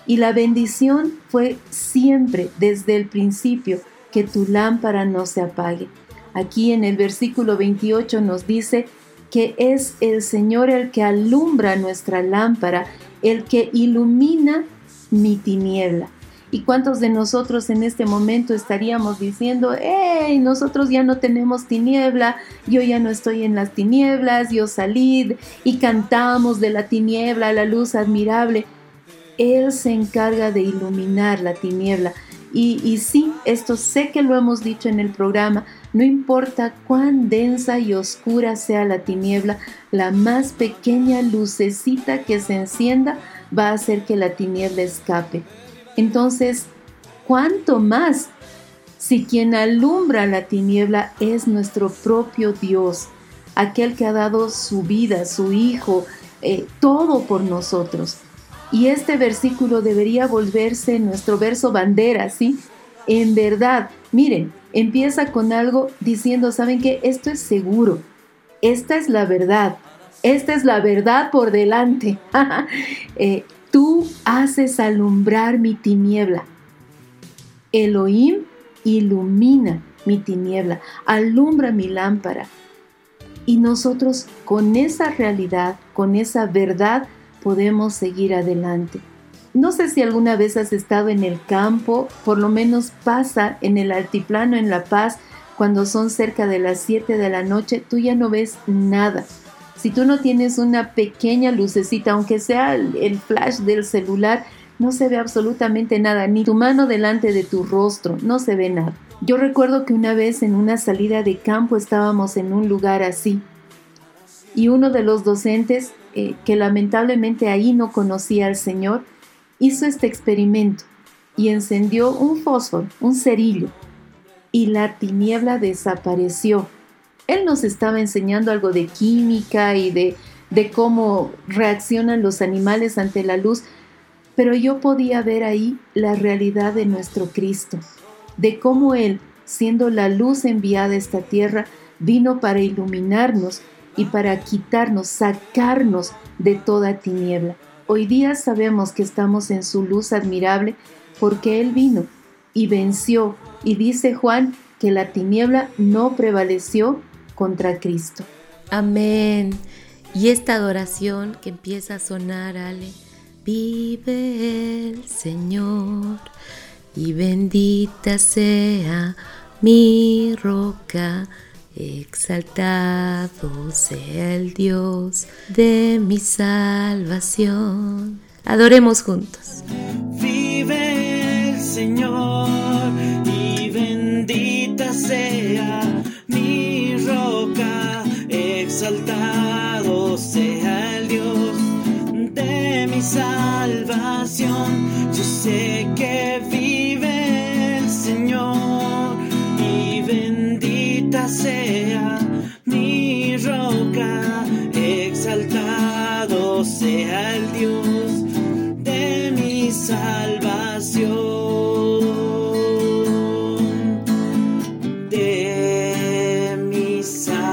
Y la bendición fue siempre, desde el principio, que tu lámpara no se apague. Aquí en el versículo veintiocho nos dice que es el Señor el que alumbra nuestra lámpara, el que ilumina mi tiniebla. ¿Y cuántos de nosotros en este momento estaríamos diciendo, hey, nosotros ya no tenemos tiniebla, yo ya no estoy en las tinieblas, yo salí, y cantamos de la tiniebla a la luz admirable? Él se encarga de iluminar la tiniebla. Y, y sí, esto sé que lo hemos dicho en el programa, no importa cuán densa y oscura sea la tiniebla, la más pequeña lucecita que se encienda va a hacer que la tiniebla escape. Entonces, ¿cuánto más si quien alumbra la tiniebla es nuestro propio Dios, aquel que ha dado su vida, su Hijo, eh, todo por nosotros? Y este versículo debería volverse nuestro verso bandera, ¿sí? En verdad, miren, empieza con algo diciendo, ¿saben qué? Esto es seguro, esta es la verdad, esta es la verdad por delante. eh, Tú haces alumbrar mi tiniebla. Elohim ilumina mi tiniebla, alumbra mi lámpara. Y nosotros con esa realidad, con esa verdad, podemos seguir adelante. No sé si alguna vez has estado en el campo, por lo menos pasa en el altiplano, en La Paz, cuando son cerca de las siete de la noche, tú ya no ves nada. Si tú no tienes una pequeña lucecita, aunque sea el flash del celular, no se ve absolutamente nada, ni tu mano delante de tu rostro, no se ve nada. Yo recuerdo que una vez en una salida de campo estábamos en un lugar así, y uno de los docentes, eh, que lamentablemente ahí no conocía al Señor, hizo este experimento y encendió un fósforo, un cerillo, y la tiniebla desapareció. Él nos estaba enseñando algo de química y de, de cómo reaccionan los animales ante la luz, pero yo podía ver ahí la realidad de nuestro Cristo, de cómo Él, siendo la luz enviada a esta tierra, vino para iluminarnos y para quitarnos, sacarnos de toda tiniebla. Hoy día sabemos que estamos en su luz admirable porque Él vino y venció, y dice Juan que la tiniebla no prevaleció contra Cristo. Amén. Y esta adoración que empieza a sonar, Ale, vive el Señor y bendita sea mi roca, exaltado sea el Dios de mi salvación. Adoremos juntos. Vive el Señor y bendita sea mi roca, exaltado sea el Dios de mi salvación. Yo sé que vive el Señor y bendita sea mi roca, exaltado sea el Dios de mi salvación, de mi salvación,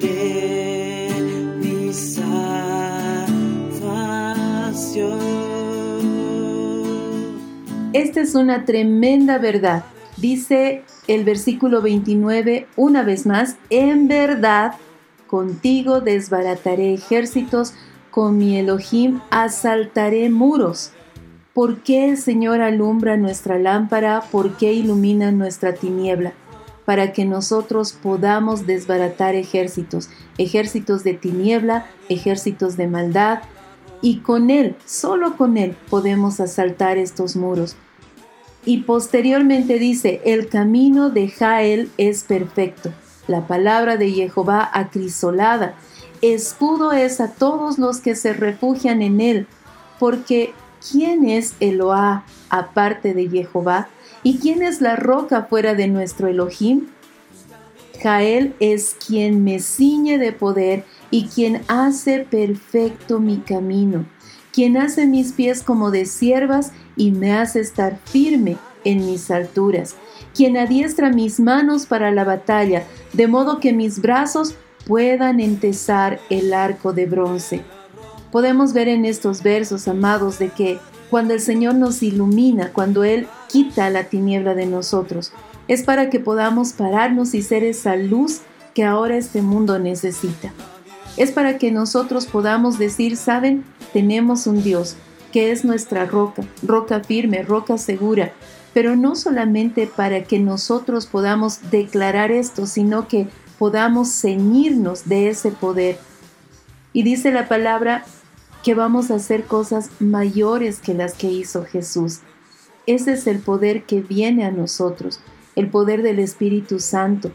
de mi salvación. Esta es una tremenda verdad. Dice el versículo veintinueve, una vez más, en verdad, contigo desbarataré ejércitos, con mi Elohim asaltaré muros. ¿Por qué el Señor alumbra nuestra lámpara? ¿Por qué ilumina nuestra tiniebla? Para que nosotros podamos desbaratar ejércitos, ejércitos de tiniebla, ejércitos de maldad, y con Él, solo con Él, podemos asaltar estos muros. Y posteriormente dice, el camino de Jael es perfecto, la palabra de Jehová acrisolada. Escudo es a todos los que se refugian en Él, porque ¿quién es Eloá aparte de Jehová? ¿Y quién es la roca fuera de nuestro Elohim? Jael es quien me ciñe de poder y quien hace perfecto mi camino, quien hace mis pies como de ciervas y me hace estar firme en mis alturas, quien adiestra mis manos para la batalla, de modo que mis brazos puedan entesar el arco de bronce. Podemos ver en estos versos, amados, de que cuando el Señor nos ilumina, cuando Él quita la tiniebla de nosotros, es para que podamos pararnos y ser esa luz que ahora este mundo necesita. Es para que nosotros podamos decir, ¿saben? Tenemos un Dios que es nuestra roca, roca firme, roca segura. Pero no solamente para que nosotros podamos declarar esto, sino que podamos ceñirnos de ese poder. Y dice la palabra que vamos a hacer cosas mayores que las que hizo Jesús. Ese es el poder que viene a nosotros, el poder del Espíritu Santo.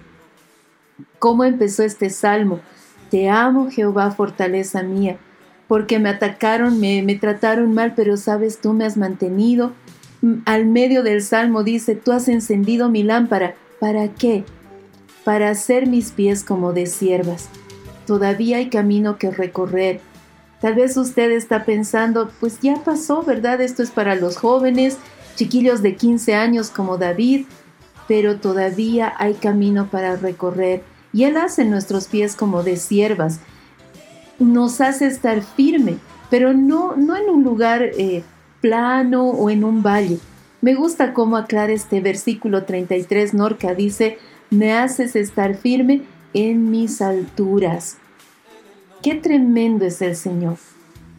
¿Cómo empezó este salmo? Te amo, Jehová, fortaleza mía, porque me atacaron, me, me trataron mal, pero sabes, tú me has mantenido. Al medio del salmo dice, tú has encendido mi lámpara. ¿Para qué? Para hacer mis pies como de ciervas. Todavía hay camino que recorrer. Tal vez usted está pensando, pues ya pasó, ¿verdad? Esto es para los jóvenes, chiquillos de quince años como David, pero todavía hay camino para recorrer. Y Él hace nuestros pies como de ciervas, nos hace estar firme, pero no, no en un lugar eh, plano o en un valle. Me gusta cómo aclara este versículo treinta y tres, Norca, dice, me haces estar firme en mis alturas. Qué tremendo es el Señor.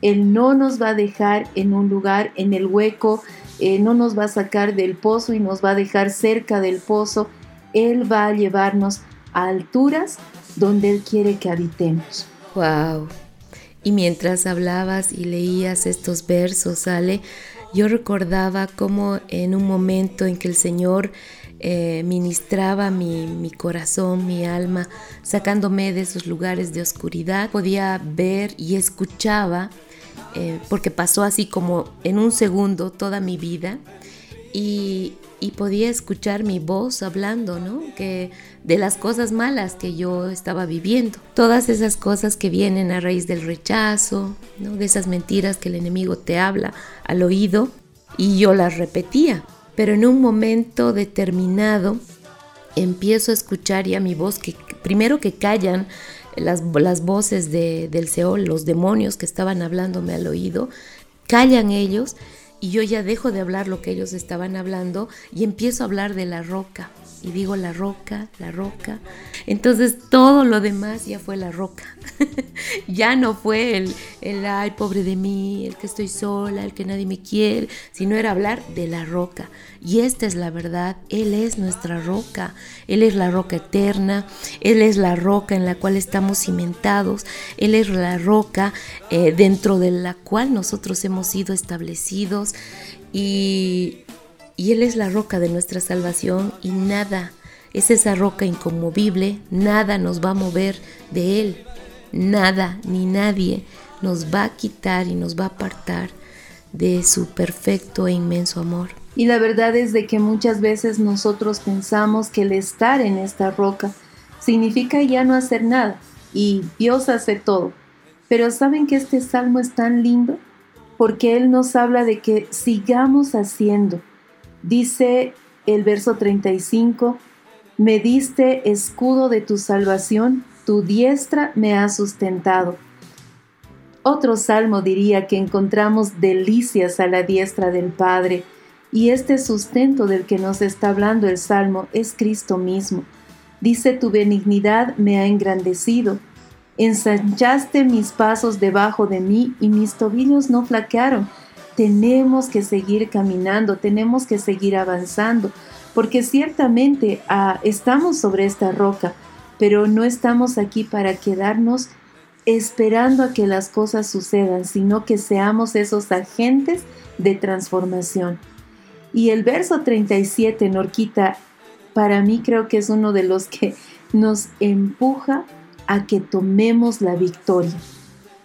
Él no nos va a dejar en un lugar, en el hueco, eh, no nos va a sacar del pozo y nos va a dejar cerca del pozo. Él va a llevarnos a alturas donde Él quiere que habitemos. ¡Wow! Y mientras hablabas y leías estos versos, Ale, yo recordaba cómo en un momento en que el Señor eh, ministraba mi, mi corazón, mi alma, sacándome de esos lugares de oscuridad, podía ver y escuchaba, eh, porque pasó así como en un segundo toda mi vida, y, y podía escuchar mi voz hablando, ¿no? Que de las cosas malas que yo estaba viviendo. Todas esas cosas que vienen a raíz del rechazo, ¿no? De esas mentiras que el enemigo te habla al oído, y yo las repetía. Pero en un momento determinado empiezo a escuchar ya mi voz, que primero que callan las, las voces de, del Seol, los demonios que estaban hablándome al oído, callan ellos y yo ya dejo de hablar lo que ellos estaban hablando y empiezo a hablar de la roca. Y digo la roca, la roca. Entonces todo lo demás ya fue la roca. Ya no fue el, el ay, pobre de mí, el que estoy sola, el que nadie me quiere, sino era hablar de la roca. Y esta es la verdad, Él es nuestra roca. Él es la roca eterna, Él es la roca en la cual estamos cimentados, Él es la roca eh, dentro de la cual nosotros hemos sido establecidos. Y... Y Él es la roca de nuestra salvación y nada, es esa roca inconmovible, nada nos va a mover de Él. Nada ni nadie nos va a quitar y nos va a apartar de su perfecto e inmenso amor. Y la verdad es de que muchas veces nosotros pensamos que el estar en esta roca significa ya no hacer nada y Dios hace todo. Pero ¿saben que este salmo es tan lindo? Porque Él nos habla de que sigamos haciendo. Dice el verso treinta y cinco, me diste escudo de tu salvación, tu diestra me ha sustentado. Otro salmo diría que encontramos delicias a la diestra del Padre, y este sustento del que nos está hablando el salmo es Cristo mismo. Dice, tu benignidad me ha engrandecido, ensanchaste mis pasos debajo de mí y mis tobillos no flaquearon. Tenemos que seguir caminando, tenemos que seguir avanzando, porque ciertamente ah, estamos sobre esta roca, pero no estamos aquí para quedarnos esperando a que las cosas sucedan, sino que seamos esos agentes de transformación. Y el verso treinta y siete, Norquita, para mí creo que es uno de los que nos empuja a que tomemos la victoria.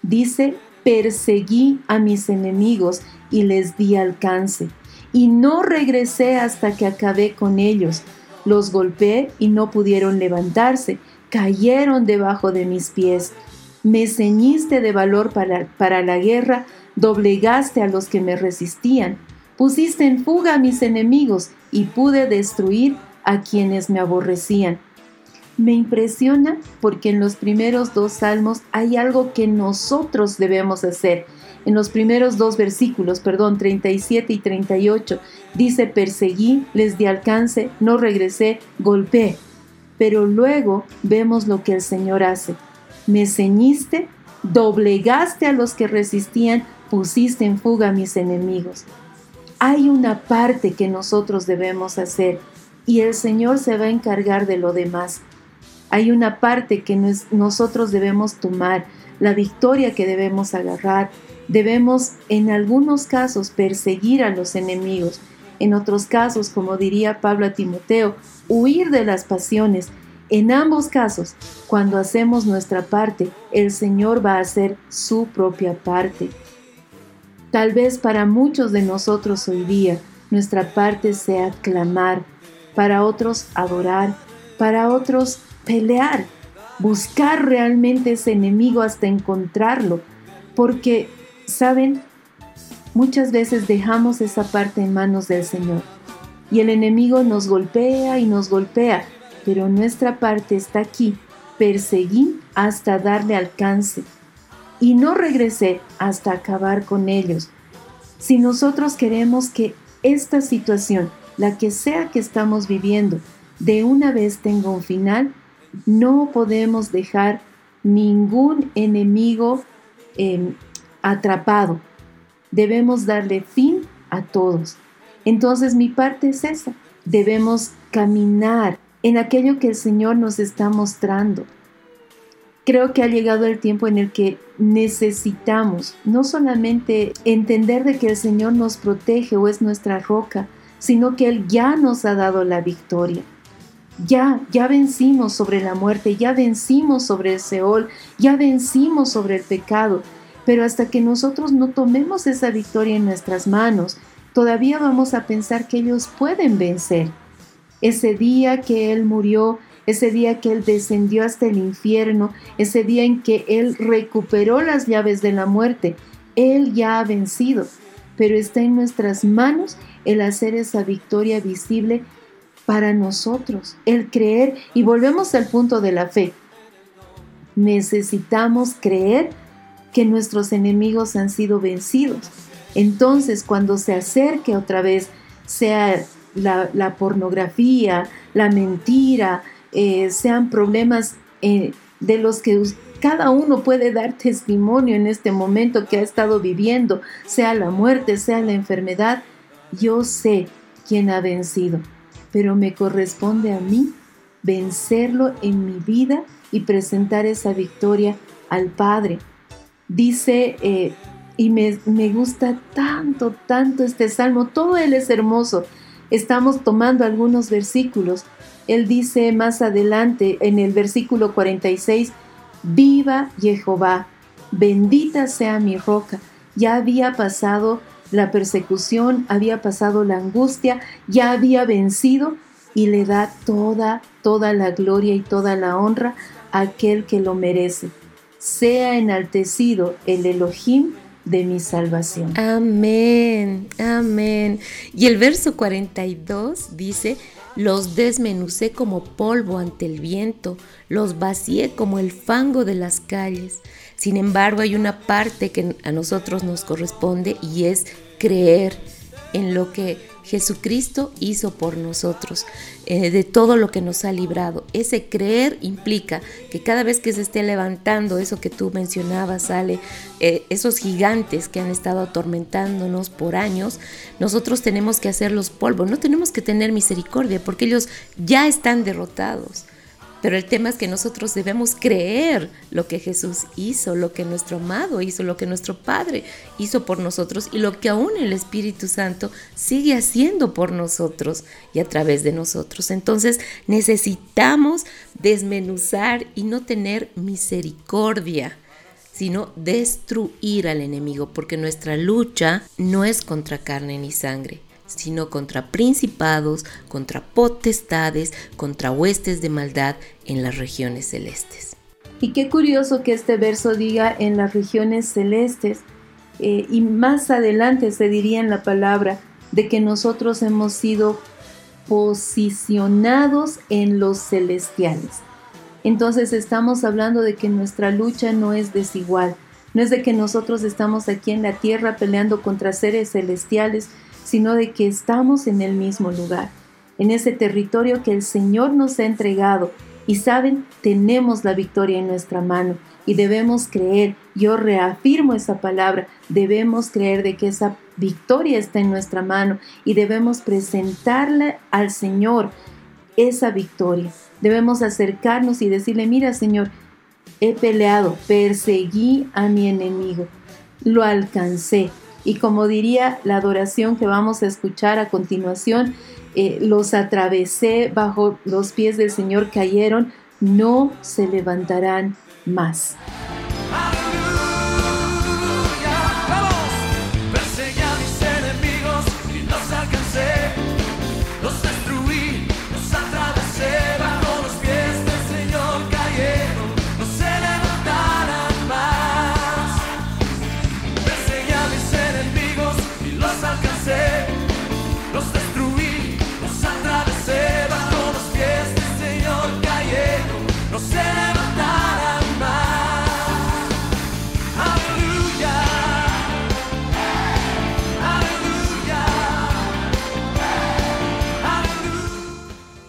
Dice, perseguí a mis enemigos y les di alcance, y no regresé hasta que acabé con ellos. Los golpeé y no pudieron levantarse, cayeron debajo de mis pies. Me ceñiste de valor para, para la guerra, doblegaste a los que me resistían. Pusiste en fuga a mis enemigos y pude destruir a quienes me aborrecían. Me impresiona porque en los primeros dos salmos hay algo que nosotros debemos hacer. En los primeros dos versículos, perdón, treinta y siete y treinta y ocho, dice perseguí, les di alcance, no regresé, golpeé. Pero luego vemos lo que el Señor hace. Me ceñiste, doblegaste a los que resistían, pusiste en fuga a mis enemigos. Hay una parte que nosotros debemos hacer y el Señor se va a encargar de lo demás. Hay una parte que nos, nosotros debemos tomar, la victoria que debemos agarrar. Debemos, en algunos casos, perseguir a los enemigos. En otros casos, como diría Pablo a Timoteo, huir de las pasiones. En ambos casos, cuando hacemos nuestra parte, el Señor va a hacer su propia parte. Tal vez para muchos de nosotros hoy día, nuestra parte sea clamar, para otros adorar, para otros pelear, buscar realmente ese enemigo hasta encontrarlo, porque, ¿saben? Muchas veces dejamos esa parte en manos del Señor y el enemigo nos golpea y nos golpea, pero nuestra parte está aquí, perseguí hasta darle alcance y no regresé hasta acabar con ellos. Si nosotros queremos que esta situación, la que sea que estamos viviendo, de una vez tenga un final, no podemos dejar ningún enemigo eh, atrapado. Debemos darle fin a todos. Entonces mi parte es esa. Debemos caminar en aquello que el Señor nos está mostrando. Creo que ha llegado el tiempo en el que necesitamos no solamente entender de que el Señor nos protege o es nuestra roca, sino que Él ya nos ha dado la victoria. Ya, ya vencimos sobre la muerte, ya vencimos sobre el Seol, ya vencimos sobre el pecado. Pero hasta que nosotros no tomemos esa victoria en nuestras manos, todavía vamos a pensar que ellos pueden vencer. Ese día que Él murió, ese día que Él descendió hasta el infierno, ese día en que Él recuperó las llaves de la muerte, Él ya ha vencido. Pero está en nuestras manos el hacer esa victoria visible para nosotros, el creer. Y volvemos al punto de la fe. Necesitamos creer que nuestros enemigos han sido vencidos. Entonces, cuando se acerque otra vez, sea la, la pornografía, la mentira, Eh, sean problemas eh, de los que cada uno puede dar testimonio en este momento que ha estado viviendo, sea la muerte, sea la enfermedad, yo sé quién ha vencido, pero me corresponde a mí vencerlo en mi vida y presentar esa victoria al Padre. Dice, eh, y me, me gusta tanto, tanto este salmo, todo él es hermoso. Estamos tomando algunos versículos. Él dice más adelante en el versículo cuarenta y seis, viva Jehová, bendita sea mi roca. Ya había pasado la persecución, había pasado la angustia, ya había vencido y le da toda, toda la gloria y toda la honra a aquel que lo merece. Sea enaltecido el Elohim de mi salvación. Amén, amén. Y el verso cuarenta y dos dice, los desmenucé como polvo ante el viento, los vacié como el fango de las calles. Sin embargo, hay una parte que a nosotros nos corresponde y es creer en lo que Jesucristo hizo por nosotros, eh, de todo lo que nos ha librado. Ese creer implica que cada vez que se esté levantando eso que tú mencionabas, Ale, eh, esos gigantes que han estado atormentándonos por años, nosotros tenemos que hacerlos polvo, no tenemos que tener misericordia porque ellos ya están derrotados. Pero el tema es que nosotros debemos creer lo que Jesús hizo, lo que nuestro amado hizo, lo que nuestro Padre hizo por nosotros y lo que aún el Espíritu Santo sigue haciendo por nosotros y a través de nosotros. Entonces necesitamos desmenuzar y no tener misericordia, sino destruir al enemigo, porque nuestra lucha no es contra carne ni sangre, sino contra principados, contra potestades, contra huestes de maldad en las regiones celestes. Y qué curioso que este verso diga en las regiones celestes, eh, y más adelante se diría en la palabra de que nosotros hemos sido posicionados en los celestiales. Entonces estamos hablando de que nuestra lucha no es desigual, no es de que nosotros estamos aquí en la tierra peleando contra seres celestiales, sino de que estamos en el mismo lugar, en ese territorio que el Señor nos ha entregado. Y saben, tenemos la victoria en nuestra mano y debemos creer. Yo reafirmo esa palabra, debemos creer de que esa victoria está en nuestra mano y debemos presentarle al Señor esa victoria. Debemos acercarnos y decirle, mira Señor, he peleado, perseguí a mi enemigo, lo alcancé. Y como diría la adoración que vamos a escuchar a continuación, eh, los atravesé, bajo los pies del Señor cayeron, no se levantarán más.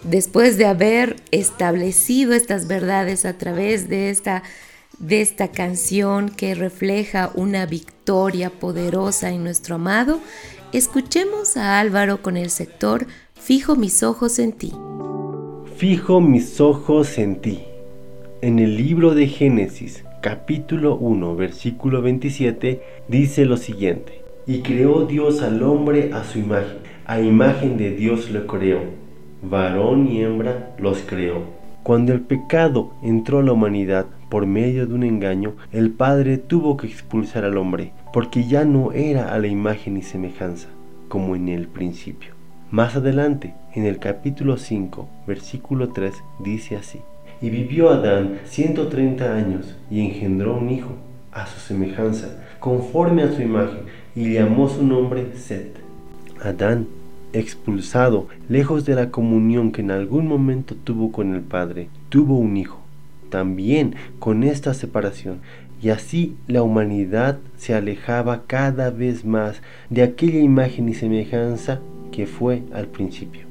Después de haber establecido estas verdades a través de esta de esta canción que refleja una victoria poderosa en nuestro amado, escuchemos a Álvaro con el sector Fijo mis ojos en ti. Fijo mis ojos en ti. En el libro de Génesis, capítulo uno, versículo veintisiete, dice lo siguiente: y creó Dios al hombre a su imagen, a imagen de Dios lo creó, varón y hembra los creó. Cuando el pecado entró a la humanidad por medio de un engaño, el Padre tuvo que expulsar al hombre, porque ya no era a la imagen y semejanza, como en el principio. Más adelante, en el capítulo cinco, versículo tres, dice así: y vivió Adán ciento treinta años, y engendró un hijo, a su semejanza, conforme a su imagen, y llamó su nombre Set. Adán, expulsado, lejos de la comunión que en algún momento tuvo con el Padre, tuvo un hijo, también con esta separación, y así la humanidad se alejaba cada vez más de aquella imagen y semejanza que fue al principio.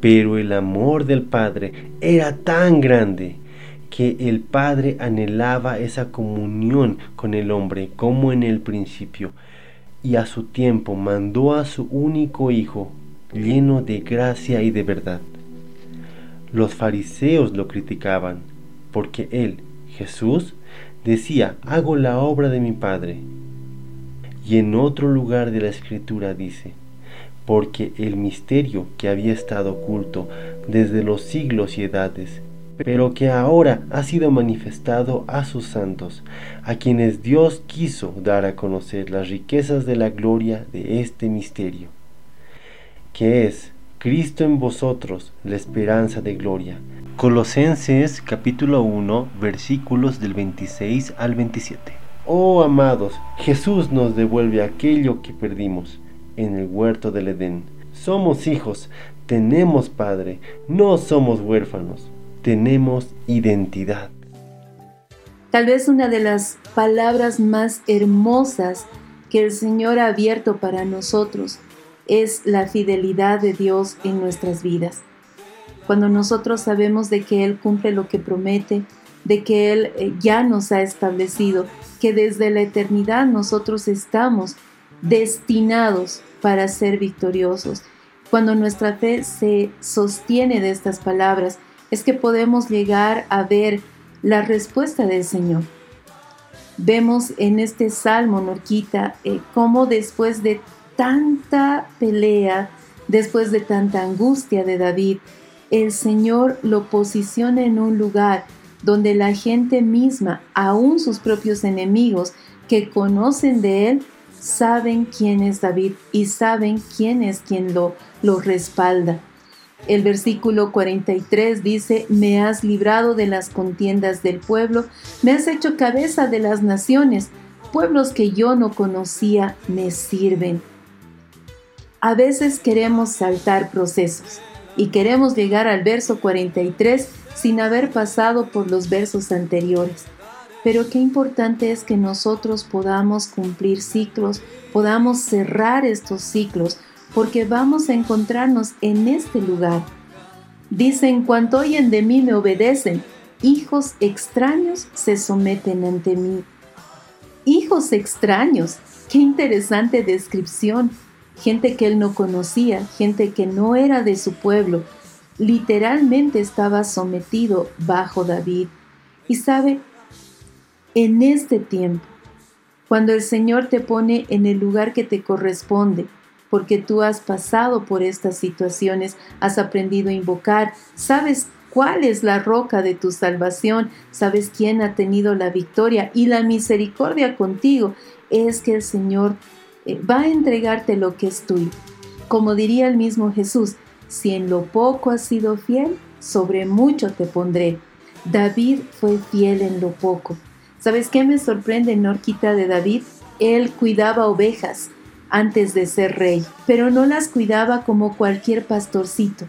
Pero el amor del Padre era tan grande que el Padre anhelaba esa comunión con el hombre como en el principio, y a su tiempo mandó a su único hijo, lleno de gracia y de verdad. Los fariseos lo criticaban porque él, Jesús, decía: hago la obra de mi Padre. Y en otro lugar de la Escritura dice: porque el misterio que había estado oculto desde los siglos y edades, pero que ahora ha sido manifestado a sus santos, a quienes Dios quiso dar a conocer las riquezas de la gloria de este misterio, que es Cristo en vosotros, la esperanza de gloria. Colosenses capítulo uno, versículos del veintiséis al veintisiete. Oh amados, Jesús nos devuelve aquello que perdimos en el huerto del Edén. Somos hijos, tenemos padre, no somos huérfanos, tenemos identidad. Tal vez una de las palabras más hermosas que el Señor ha abierto para nosotros es la fidelidad de Dios en nuestras vidas. Cuando nosotros sabemos de que Él cumple lo que promete, de que Él ya nos ha establecido, que desde la eternidad nosotros estamos destinados para ser victoriosos. Cuando nuestra fe se sostiene de estas palabras, es que podemos llegar a ver la respuesta del Señor. Vemos en este salmo, Norquita, eh, cómo después de tanta pelea, después de tanta angustia de David, el Señor lo posiciona en un lugar donde la gente misma, aún sus propios enemigos que conocen de él, saben quién es David y saben quién es quien lo, lo respalda. El versículo cuarenta y tres dice: me has librado de las contiendas del pueblo, me has hecho cabeza de las naciones, pueblos que yo no conocía me sirven. A veces queremos saltar procesos y queremos llegar al verso cuarenta y tres sin haber pasado por los versos anteriores. Pero qué importante es que nosotros podamos cumplir ciclos, podamos cerrar estos ciclos, porque vamos a encontrarnos en este lugar. Dice: en cuanto oyen de mí me obedecen, hijos extraños se someten ante mí. Hijos extraños, qué interesante descripción. Gente que él no conocía, gente que no era de su pueblo, literalmente estaba sometido bajo David. Y sabe, en este tiempo, cuando el Señor te pone en el lugar que te corresponde, porque tú has pasado por estas situaciones, has aprendido a invocar, sabes cuál es la roca de tu salvación, sabes quién ha tenido la victoria y la misericordia contigo, es que el Señor va a entregarte lo que es tuyo. Como diría el mismo Jesús: si en lo poco has sido fiel, sobre mucho te pondré. David fue fiel en lo poco. ¿Sabes qué me sorprende, Norquita, de David? Él cuidaba ovejas antes de ser rey, pero no las cuidaba como cualquier pastorcito.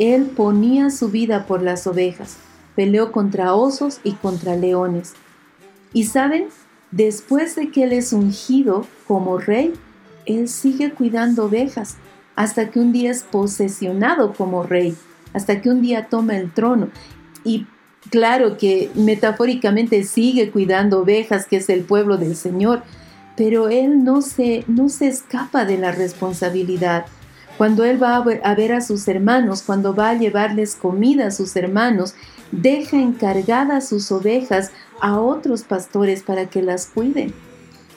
Él ponía su vida por las ovejas, peleó contra osos y contra leones. ¿Y saben? Después de que él es ungido como rey, él sigue cuidando ovejas hasta que un día es posesionado como rey, hasta que un día toma el trono. Y Claro que metafóricamente sigue cuidando ovejas, que es el pueblo del Señor, pero Él no se, no se escapa de la responsabilidad. Cuando Él va a ver a sus hermanos, cuando va a llevarles comida a sus hermanos, deja encargadas sus ovejas a otros pastores para que las cuiden.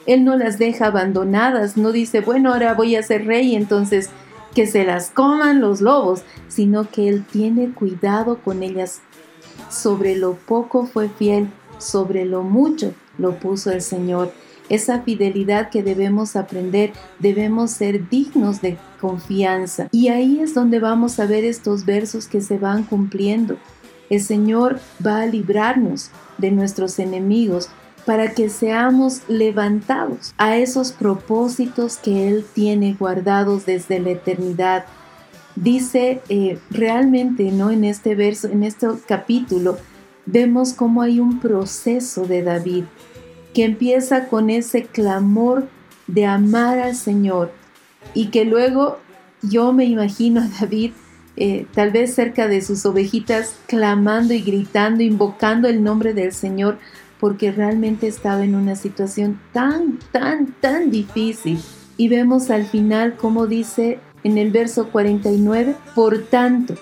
Él no las deja abandonadas, no dice, bueno, ahora voy a ser rey, entonces que se las coman los lobos, sino que Él tiene cuidado con ellas. Sobre lo poco fue fiel, sobre lo mucho lo puso el Señor. Esa fidelidad que debemos aprender, debemos ser dignos de confianza. Y ahí es donde vamos a ver estos versos que se van cumpliendo. El Señor va a librarnos de nuestros enemigos para que seamos levantados a esos propósitos que Él tiene guardados desde la eternidad. Dice eh, realmente, ¿no? En este verso, en este capítulo, vemos cómo hay un proceso de David que empieza con ese clamor de amar al Señor, y que luego yo me imagino a David eh, tal vez cerca de sus ovejitas clamando y gritando, invocando el nombre del Señor, porque realmente estaba en una situación tan, tan, tan difícil. Y vemos al final cómo dice en el verso cuarenta y nueve, por tanto,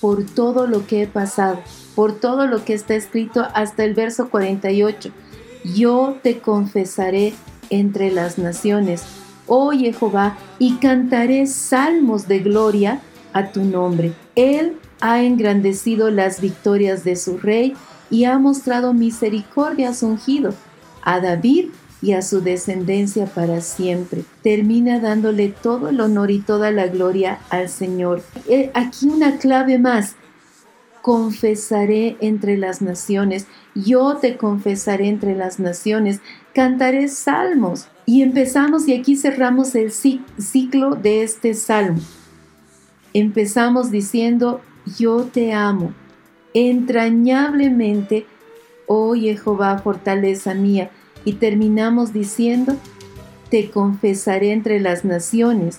por todo lo que he pasado, por todo lo que está escrito hasta el verso cuarenta y ocho, yo te confesaré entre las naciones, oh Jehová, y cantaré salmos de gloria a tu nombre. Él ha engrandecido las victorias de su rey y ha mostrado misericordia a su ungido, a David y a su descendencia para siempre. Termina dándole todo el honor y toda la gloria al Señor. Aquí una clave más. Confesaré entre las naciones, yo te confesaré entre las naciones, cantaré salmos. Y empezamos, y aquí cerramos el ciclo de este salmo. Empezamos diciendo, yo te amo entrañablemente, oh Jehová, fortaleza mía. Y terminamos diciendo, te confesaré entre las naciones,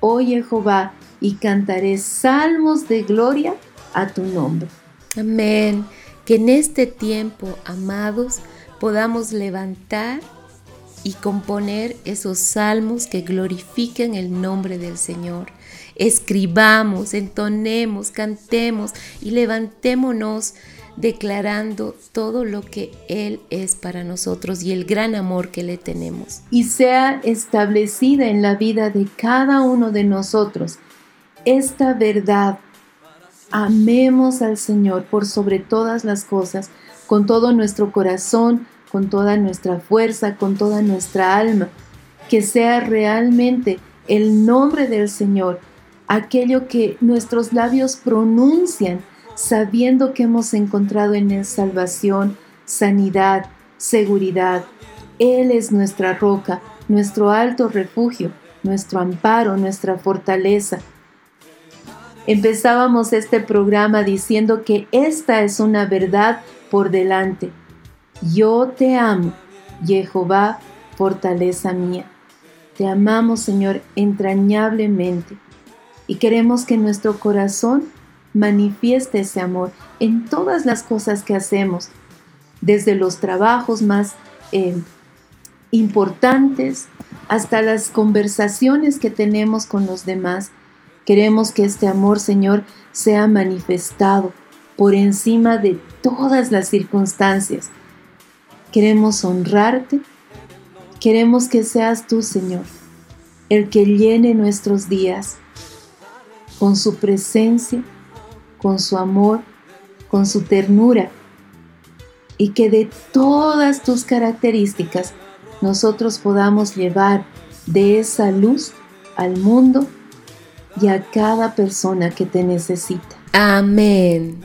oh Jehová, y cantaré salmos de gloria a tu nombre. Amén. Que en este tiempo, amados, podamos levantar y componer esos salmos que glorifiquen el nombre del Señor. Escribamos, entonemos, cantemos y levantémonos declarando todo lo que Él es para nosotros y el gran amor que le tenemos. Y sea establecida en la vida de cada uno de nosotros esta verdad. Amemos al Señor por sobre todas las cosas, con todo nuestro corazón, con toda nuestra fuerza, con toda nuestra alma. Que sea realmente el nombre del Señor, aquello que nuestros labios pronuncian, sabiendo que hemos encontrado en Él salvación, sanidad, seguridad. Él es nuestra roca, nuestro alto refugio, nuestro amparo, nuestra fortaleza. Empezábamos este programa diciendo que esta es una verdad por delante. Yo te amo, Jehová, fortaleza mía. Te amamos, Señor, entrañablemente. Y queremos que nuestro corazón manifieste ese amor en todas las cosas que hacemos, desde los trabajos más eh, importantes hasta las conversaciones que tenemos con los demás. Queremos que este amor, Señor, sea manifestado por encima de todas las circunstancias. Queremos honrarte. Queremos que seas tú, Señor, el que llene nuestros días con su presencia, con su amor, con su ternura. Y que de todas tus características nosotros podamos llevar de esa luz al mundo y a cada persona que te necesita. Amén.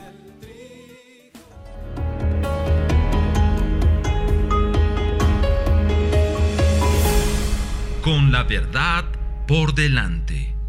Con la verdad por delante.